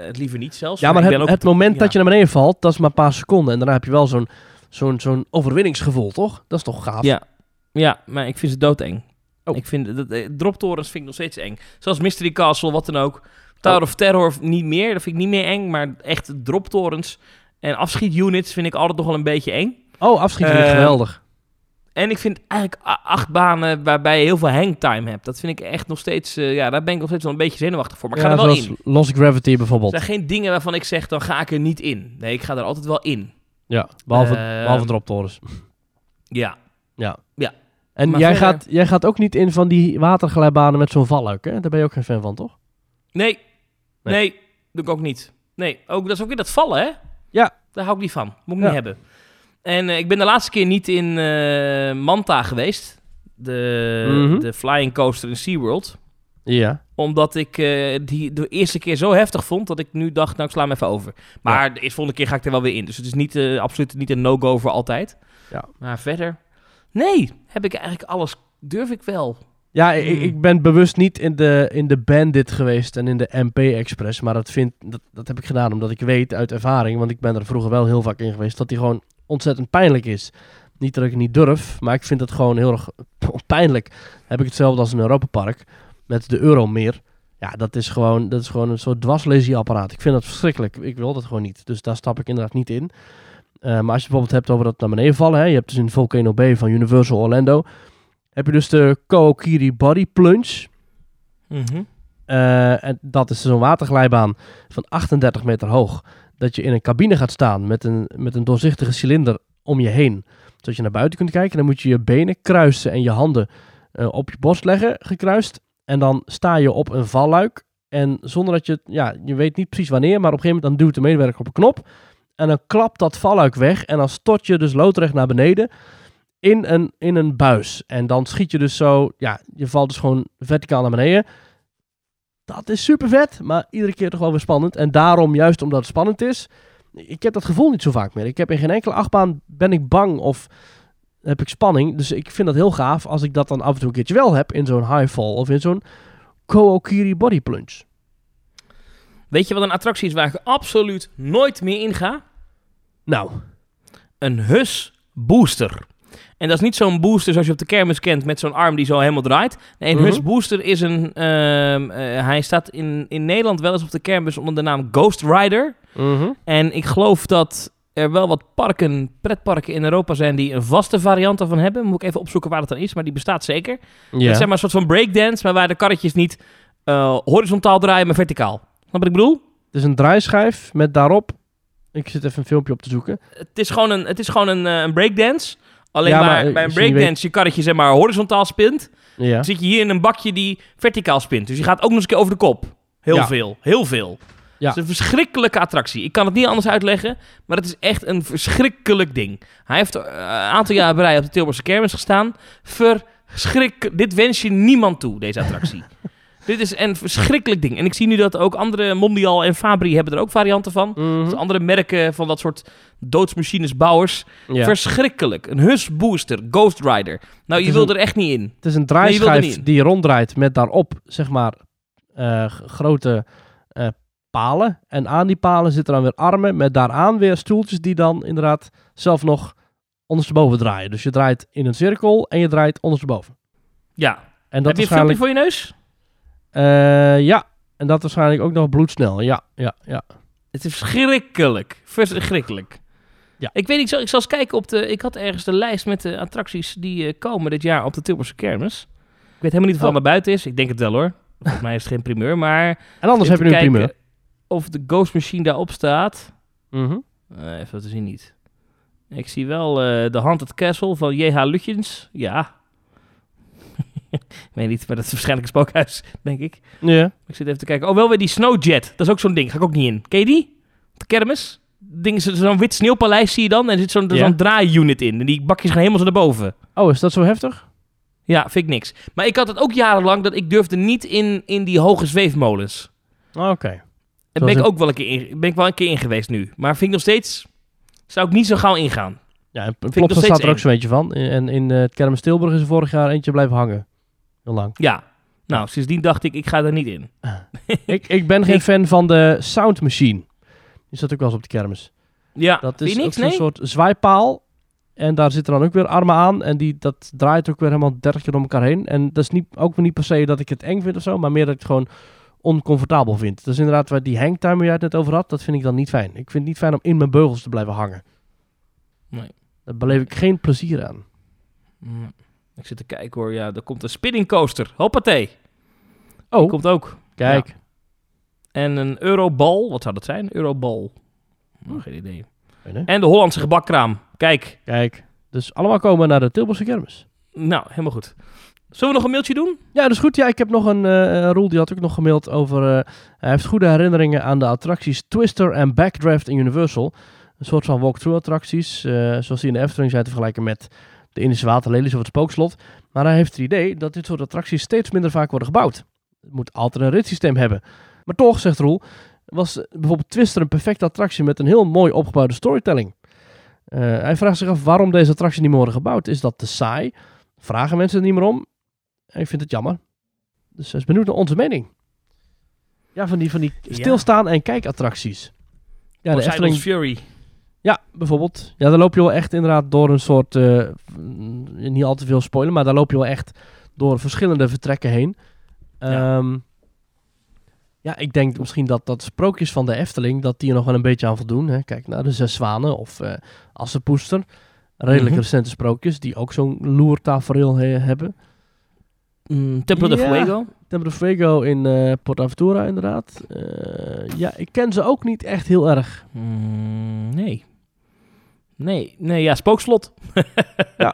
het liever niet zelfs. Ja, maar, maar het, ook, het moment ja. dat je naar beneden valt, dat is maar een paar seconden. En daarna heb je wel zo'n, zo'n, zo'n overwinningsgevoel, toch? Dat is toch gaaf? Ja, ja, maar ik vind ze doodeng. Oh. Ik vind dat, eh, droptorens vind ik nog steeds eng. Zoals Mystery Castle, wat dan ook. Tower oh. of Terror niet meer, dat vind ik niet meer eng. Maar echt droptorens en afschietunits vind ik altijd nog wel een beetje eng. Oh, afschieten is uh, geweldig. En ik vind eigenlijk acht banen waarbij je heel veel hangtime hebt. Dat vind ik echt nog steeds... Uh, ja, daar ben ik nog steeds wel een beetje zenuwachtig voor. Maar ik ja, ga er wel in. Lost Gravity bijvoorbeeld. Er zijn geen dingen waarvan ik zeg, dan ga ik er niet in. Nee, ik ga er altijd wel in. Ja, behalve, uh, behalve droptorens. Ja. Ja. Ja. En jij gaat, jij gaat ook niet in van die waterglijbanen met zo'n valluik, hè? Daar ben je ook geen fan van, toch? Nee. Nee, nee doe ik ook niet. Nee, ook, dat is ook weer dat vallen, hè? Ja. Daar hou ik niet van. Moet ik ja. niet hebben. En uh, ik ben de laatste keer niet in uh, Manta geweest. De, mm-hmm. de flying coaster in SeaWorld. Ja. Omdat ik uh, die de eerste keer zo heftig vond dat ik nu dacht, nou ik sla hem even over. Maar ja. de eerste volgende keer ga ik er wel weer in. Dus het is niet, uh, absoluut niet een no-go voor altijd. Ja. Maar verder... Nee, heb ik eigenlijk alles... Durf ik wel. Ja, ik, ik ben bewust niet in de, in de Bandit geweest en in de M P Express. Maar dat, vind, dat, dat heb ik gedaan omdat ik weet uit ervaring... want ik ben er vroeger wel heel vaak in geweest... dat die gewoon ontzettend pijnlijk is. Niet dat ik het niet durf, maar ik vind het gewoon heel erg pijnlijk. Dan heb ik hetzelfde als in Europa Park met de Euromeer. Ja, dat is gewoon, dat is gewoon een soort dwarslesie-apparaat. Ik vind dat verschrikkelijk. Ik wil dat gewoon niet. Dus daar stap ik inderdaad niet in. Uh, maar als je bijvoorbeeld hebt over dat naar beneden vallen... Hè, je hebt dus in Volcano Bay van Universal Orlando... heb je dus de Kookiri Body Plunge. Mm-hmm. Uh, en dat is zo'n waterglijbaan van achtendertig meter hoog. Dat je in een cabine gaat staan met een, met een doorzichtige cilinder om je heen. Zodat je naar buiten kunt kijken. Dan moet je je benen kruisen en je handen uh, op je borst leggen, gekruist. En dan sta je op een valluik. En zonder dat je... Ja, je weet niet precies wanneer, maar op een gegeven moment dan duwt de medewerker op een knop... En dan klapt dat valluik weg en dan stort je dus loodrecht naar beneden in een, in een buis. En dan schiet je dus zo, ja, je valt dus gewoon verticaal naar beneden. Dat is super vet, maar iedere keer toch wel weer spannend. En daarom, juist omdat het spannend is, ik heb dat gevoel niet zo vaak meer. Ik heb in geen enkele achtbaan, ben ik bang of heb ik spanning. Dus ik vind dat heel gaaf als ik dat dan af en toe een keertje wel heb in zo'n Highfall of in zo'n Kookiri Body Plunge. Weet je wat een attractie is waar ik absoluut nooit meer in ga? Nou, een Hus booster. En dat is niet zo'n booster zoals je op de kermis kent met zo'n arm die zo helemaal draait. Nee, een uh-huh. Hus booster is een... Uh, uh, hij staat in, in Nederland wel eens op de kermis onder de naam Ghost Rider. Uh-huh. En ik geloof dat er wel wat parken, pretparken in Europa zijn die een vaste variant daarvan hebben. Moet ik even opzoeken waar dat dan is, maar die bestaat zeker. Yeah. Het is zeg maar een soort van breakdance, maar waar de karretjes niet uh, horizontaal draaien, maar verticaal. Snap wat ik bedoel? Het is een draaischijf met daarop... Ik zit even een filmpje op te zoeken. Het is gewoon een, het is gewoon een, uh, een breakdance. Alleen ja, maar, maar bij een breakdance weet... je karretje zeg maar horizontaal spint. Ja. Dan zit je hier in een bakje die verticaal spint. Dus je gaat ook nog eens een keer over de kop. Heel ja. veel. Heel veel. Ja. Het is een verschrikkelijke attractie. Ik kan het niet anders uitleggen. Maar het is echt een verschrikkelijk ding. Hij heeft uh, een aantal jaren bij op de Tilburgse kermis gestaan. Verschrik... Dit wens je niemand toe, deze attractie. Dit is een verschrikkelijk ding. En ik zie nu dat ook andere, Mondial en Fabri hebben er ook varianten van. Mm-hmm. Dus andere merken van dat soort doodsmachinesbouwers. Ja. Verschrikkelijk. Een Hus booster, Ghost Rider. Nou, je wil een, er echt niet in. Het is een draaischijf nee, die ronddraait met daarop, zeg maar, uh, grote uh, palen. En aan die palen zitten dan weer armen met daaraan weer stoeltjes die dan inderdaad zelf nog ondersteboven draaien. Dus je draait in een cirkel en je draait ondersteboven. Ja. En dat Heb je een filmpje voor je neus? Uh, ja, en dat waarschijnlijk ook nog bloedsnel. Ja, ja, ja. Het is verschrikkelijk. Verschrikkelijk. Ja. Ik weet niet, ik zal eens kijken op de... Ik had ergens de lijst met de attracties die komen dit jaar op de Tilburgse kermis. Ik weet helemaal niet of het oh. naar buiten is. Ik denk het wel hoor. Volgens mij is het geen primeur, maar... En anders heb je nu een primeur. Of de Ghost Machine daarop staat. Mm-hmm. Uh, even wat te zien niet. Ik zie wel de uh, Haunted Castle van J H Lutjens. Ja. Ik weet niet, maar dat is waarschijnlijk een spookhuis, denk ik. Ja. Ik zit even te kijken. Oh, wel weer die Snowjet. Dat is ook zo'n ding. Ga ik ook niet in. Ken je die? De kermis. Ding is zo'n wit sneeuwpaleis zie je dan. En er zit zo'n, ja. zo'n draai-unit in. En die bakjes gaan helemaal zo naar boven. Oh, is dat zo heftig? Ja, vind ik niks. Maar ik had het ook jarenlang dat ik durfde niet in, in die hoge zweefmolens. Oké. Okay. Daar ben ik ook wel een keer in, ben ik wel een keer in geweest nu. Maar vind ik nog steeds... Zou ik niet zo gauw ingaan. Ja, klopt, dat staat er ook zo'n beetje van. En in, in uh, het Kermis Tilburg is er vorig jaar eentje blijven hangen. Heel lang. Ja. Nou, sindsdien dacht ik, ik ga daar niet in. ik, ik ben geen ik... fan van de Sound Machine. Die zat ook wel eens op de kermis. Ja, dat is niks, zo'n nee? soort zwaaipaal. En daar zitten dan ook weer armen aan. En die, dat draait ook weer helemaal dertig keer om elkaar heen. En dat is niet, ook niet per se dat ik het eng vind of zo. Maar meer dat ik het gewoon oncomfortabel vind. Dat is inderdaad waar die hangtime waar jij het net over had. Dat vind ik dan niet fijn. Ik vind het niet fijn om in mijn beugels te blijven hangen. Nee. Daar beleef ik geen plezier aan. Nee. Ik zit te kijken hoor. Ja, er komt een spinning coaster. Hoppatee. Oh. Die komt ook. Kijk. Ja. En een eurobal. Wat zou dat zijn? Eurobal. Oh, geen idee. Nee. En de Hollandse gebakkraam. Kijk. Kijk. Dus allemaal komen naar de Tilburgse kermis. Nou, helemaal goed. Zullen we nog een mailtje doen? Ja, dat is goed. Ja, ik heb nog een... Uh, Roel, die had ook nog gemaild over... Uh, hij heeft goede herinneringen aan de attracties Twister en Backdraft in Universal. Een soort van walkthrough attracties. Uh, zoals die in de Efteling zijn te vergelijken met de Indische Waterlelies of het Spookslot. Maar hij heeft het idee dat dit soort attracties steeds minder vaak worden gebouwd. Het moet altijd een ritssysteem hebben. Maar toch, zegt Roel, was bijvoorbeeld Twister een perfecte attractie met een heel mooi opgebouwde storytelling. Uh, hij vraagt zich af waarom deze attractie niet meer worden gebouwd. Is dat te saai? Vragen mensen er niet meer om? Ik vind het jammer. Dus hij is benieuwd naar onze mening. Ja, van die, van die stilstaan ja. en kijkattracties. Ja, de Efteling... Fury. Ja, bijvoorbeeld. Ja, daar loop je wel echt inderdaad door een soort... Uh, niet al te veel spoilen, maar daar loop je wel echt door verschillende vertrekken heen. Ja. Um, ja, ik denk misschien dat, dat sprookjes van de Efteling... dat die er nog wel een beetje aan voldoen. Hè? Kijk naar de Zes Zwanen of uh, Assepoester. Redelijk mm-hmm. recente sprookjes die ook zo'n loertafereel he- hebben. Mm, Templo yeah. de Fuego. Templo de Fuego in uh, PortAventura inderdaad. Uh, ja, ik ken ze ook niet echt heel erg. Mm, nee. Nee, nee, ja, Spookslot. ja.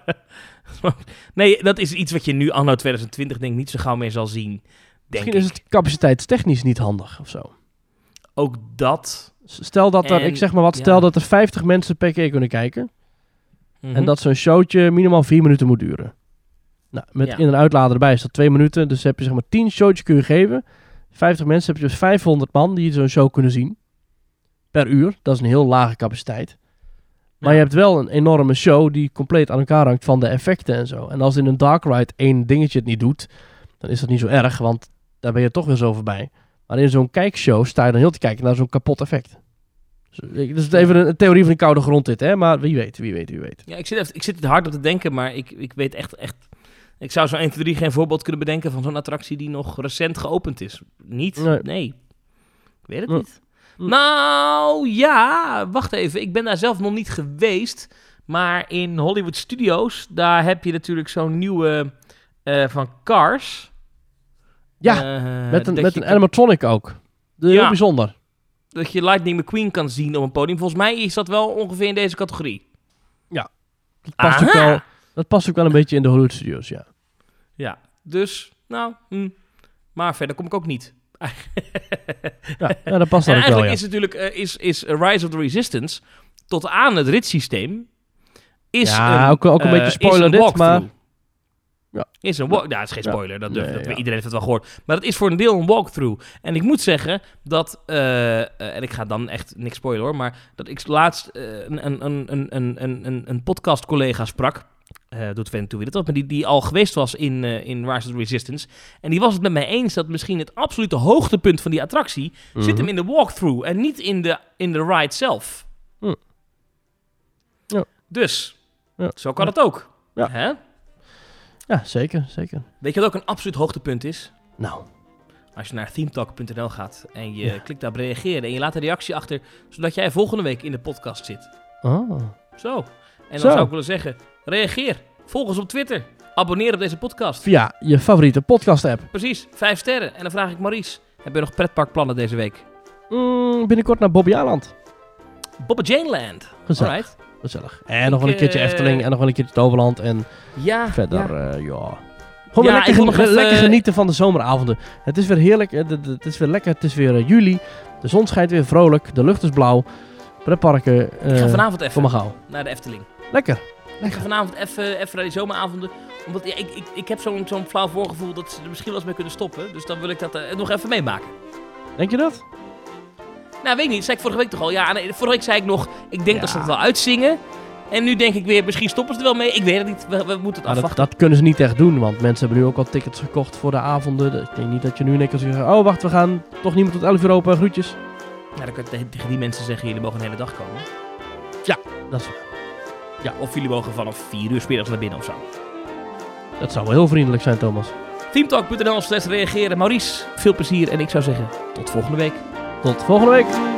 Nee, dat is iets wat je nu anno twintig twintig denk niet zo gauw meer zal zien. Denk Misschien ik. Is het capaciteitstechnisch niet handig of zo. Ook dat. Stel dat er, en, ik zeg maar wat, stel ja. dat er vijftig mensen per keer kunnen kijken. Mm-hmm. En dat zo'n showtje minimaal vier minuten moet duren. Nou, met ja. in- en uitlader erbij is dat twee minuten. Dus heb je zeg maar tien showtjes kun je geven. vijftig mensen heb je dus vijfhonderd man die zo'n show kunnen zien. Per uur. Dat is een heel lage capaciteit. Maar ja. je hebt wel een enorme show die compleet aan elkaar hangt van de effecten en zo. En als in een dark ride één dingetje het niet doet, dan is dat niet zo erg, want daar ben je toch weer zo voorbij. Maar in zo'n kijkshow sta je dan heel te kijken naar zo'n kapot effect. Dus dat is even een theorie van de koude grond dit, hè? Maar wie weet, wie weet, wie weet. Ja, ik zit, even, ik zit er hard op te denken, maar ik, ik weet echt, echt... Ik zou zo één, twee, drie geen voorbeeld kunnen bedenken van zo'n attractie die nog recent geopend is. Niet? Nee. nee. Ik weet het nee. niet. Nee. Nou, ja, wacht even. Ik ben daar zelf nog niet geweest, maar in Hollywood Studios, daar heb je natuurlijk zo'n nieuwe uh, van Cars... Ja, uh, met een, met een kan... animatronic ook. De, ja. Heel bijzonder. Dat je Lightning McQueen kan zien op een podium. Volgens mij is dat wel ongeveer in deze categorie. Ja, dat past, ook wel, dat past ook wel een beetje in de Hollywood Studios, ja. Ja, dus, nou, mm, maar verder kom ik ook niet. ja, ja, dat past dan ook wel, ja. Eigenlijk is natuurlijk uh, is, is Rise of the Resistance tot aan het ritssysteem... Is ja, een, ook, ook een uh, beetje spoiler dit, maar... Ja, is een walk- ja, dat is geen spoiler, ja. dat durf nee, dat, ja. iedereen heeft het wel gehoord. Maar dat is voor een deel een walkthrough. En ik moet zeggen dat, uh, uh, en ik ga dan echt niks spoilen hoor, maar dat ik laatst uh, een, een, een, een, een, een podcast-collega sprak, uh, doet Ven toe weer dat, maar die, die al geweest was in, uh, in Rise of the Resistance. En die was het met mij eens dat misschien het absolute hoogtepunt van die attractie mm-hmm. zit hem in de walkthrough en niet in de, in de ride zelf. Mm. Ja. Dus, ja. zo kan ja. het ook. Ja. Hè? Ja, zeker, zeker. Weet je wat ook een absoluut hoogtepunt is? Nou. Als je naar themetalk punt n l gaat en je ja. klikt op reageren en je laat een reactie achter, zodat jij volgende week in de podcast zit. Oh. Zo. En dan Zo. zou ik willen zeggen, reageer. Volg ons op Twitter. Abonneer op deze podcast. Via je favoriete podcast app. Precies. Vijf sterren. En dan vraag ik Maurice, heb je nog pretparkplannen deze week? Mm, binnenkort naar Bobbejaanland. Bobbejaanland. Gezellig. Alright. Gezellig. En ik, nog wel een keertje uh, Efteling en nog wel een keertje Toverland en ja, verder, ja. Uh, ja. Gewoon ja, lekker, nog even... lekker genieten van de zomeravonden. Het is weer heerlijk, het is weer lekker, het is weer uh, juli. De zon schijnt weer vrolijk, de lucht is blauw. Pretparken. Uh, ik ga vanavond even kom maar gauw. naar de Efteling. Lekker. Ik ga vanavond even, even naar die zomeravonden. Omdat ja, ik, ik, ik heb zo'n, zo'n flauw voorgevoel dat ze er misschien wel eens mee kunnen stoppen. Dus dan wil ik dat uh, nog even meemaken. Denk je dat? Nou, weet ik niet. Dat zei ik vorige week toch al. Ja, nee, vorige week zei ik nog, ik denk ja. dat ze het wel uitzingen. En nu denk ik weer, misschien stoppen ze er wel mee. Ik weet het niet. We, we moeten het maar afwachten. Dat, dat kunnen ze niet echt doen, want mensen hebben nu ook al tickets gekocht voor de avonden. Ik denk niet dat je nu in één keer zegt, oh wacht, we gaan toch niet meer tot elf uur open. Groetjes. Nou, dan kun je tegen die mensen zeggen, jullie mogen een hele dag komen. Ja, dat is waar. Ja, of jullie mogen vanaf vier uur 's middags naar binnen of zo. Dat zou wel heel vriendelijk zijn, Thomas. teamtalk punt n l slash reageren. Maurice, veel plezier en ik zou zeggen, tot volgende week. Tot volgende week.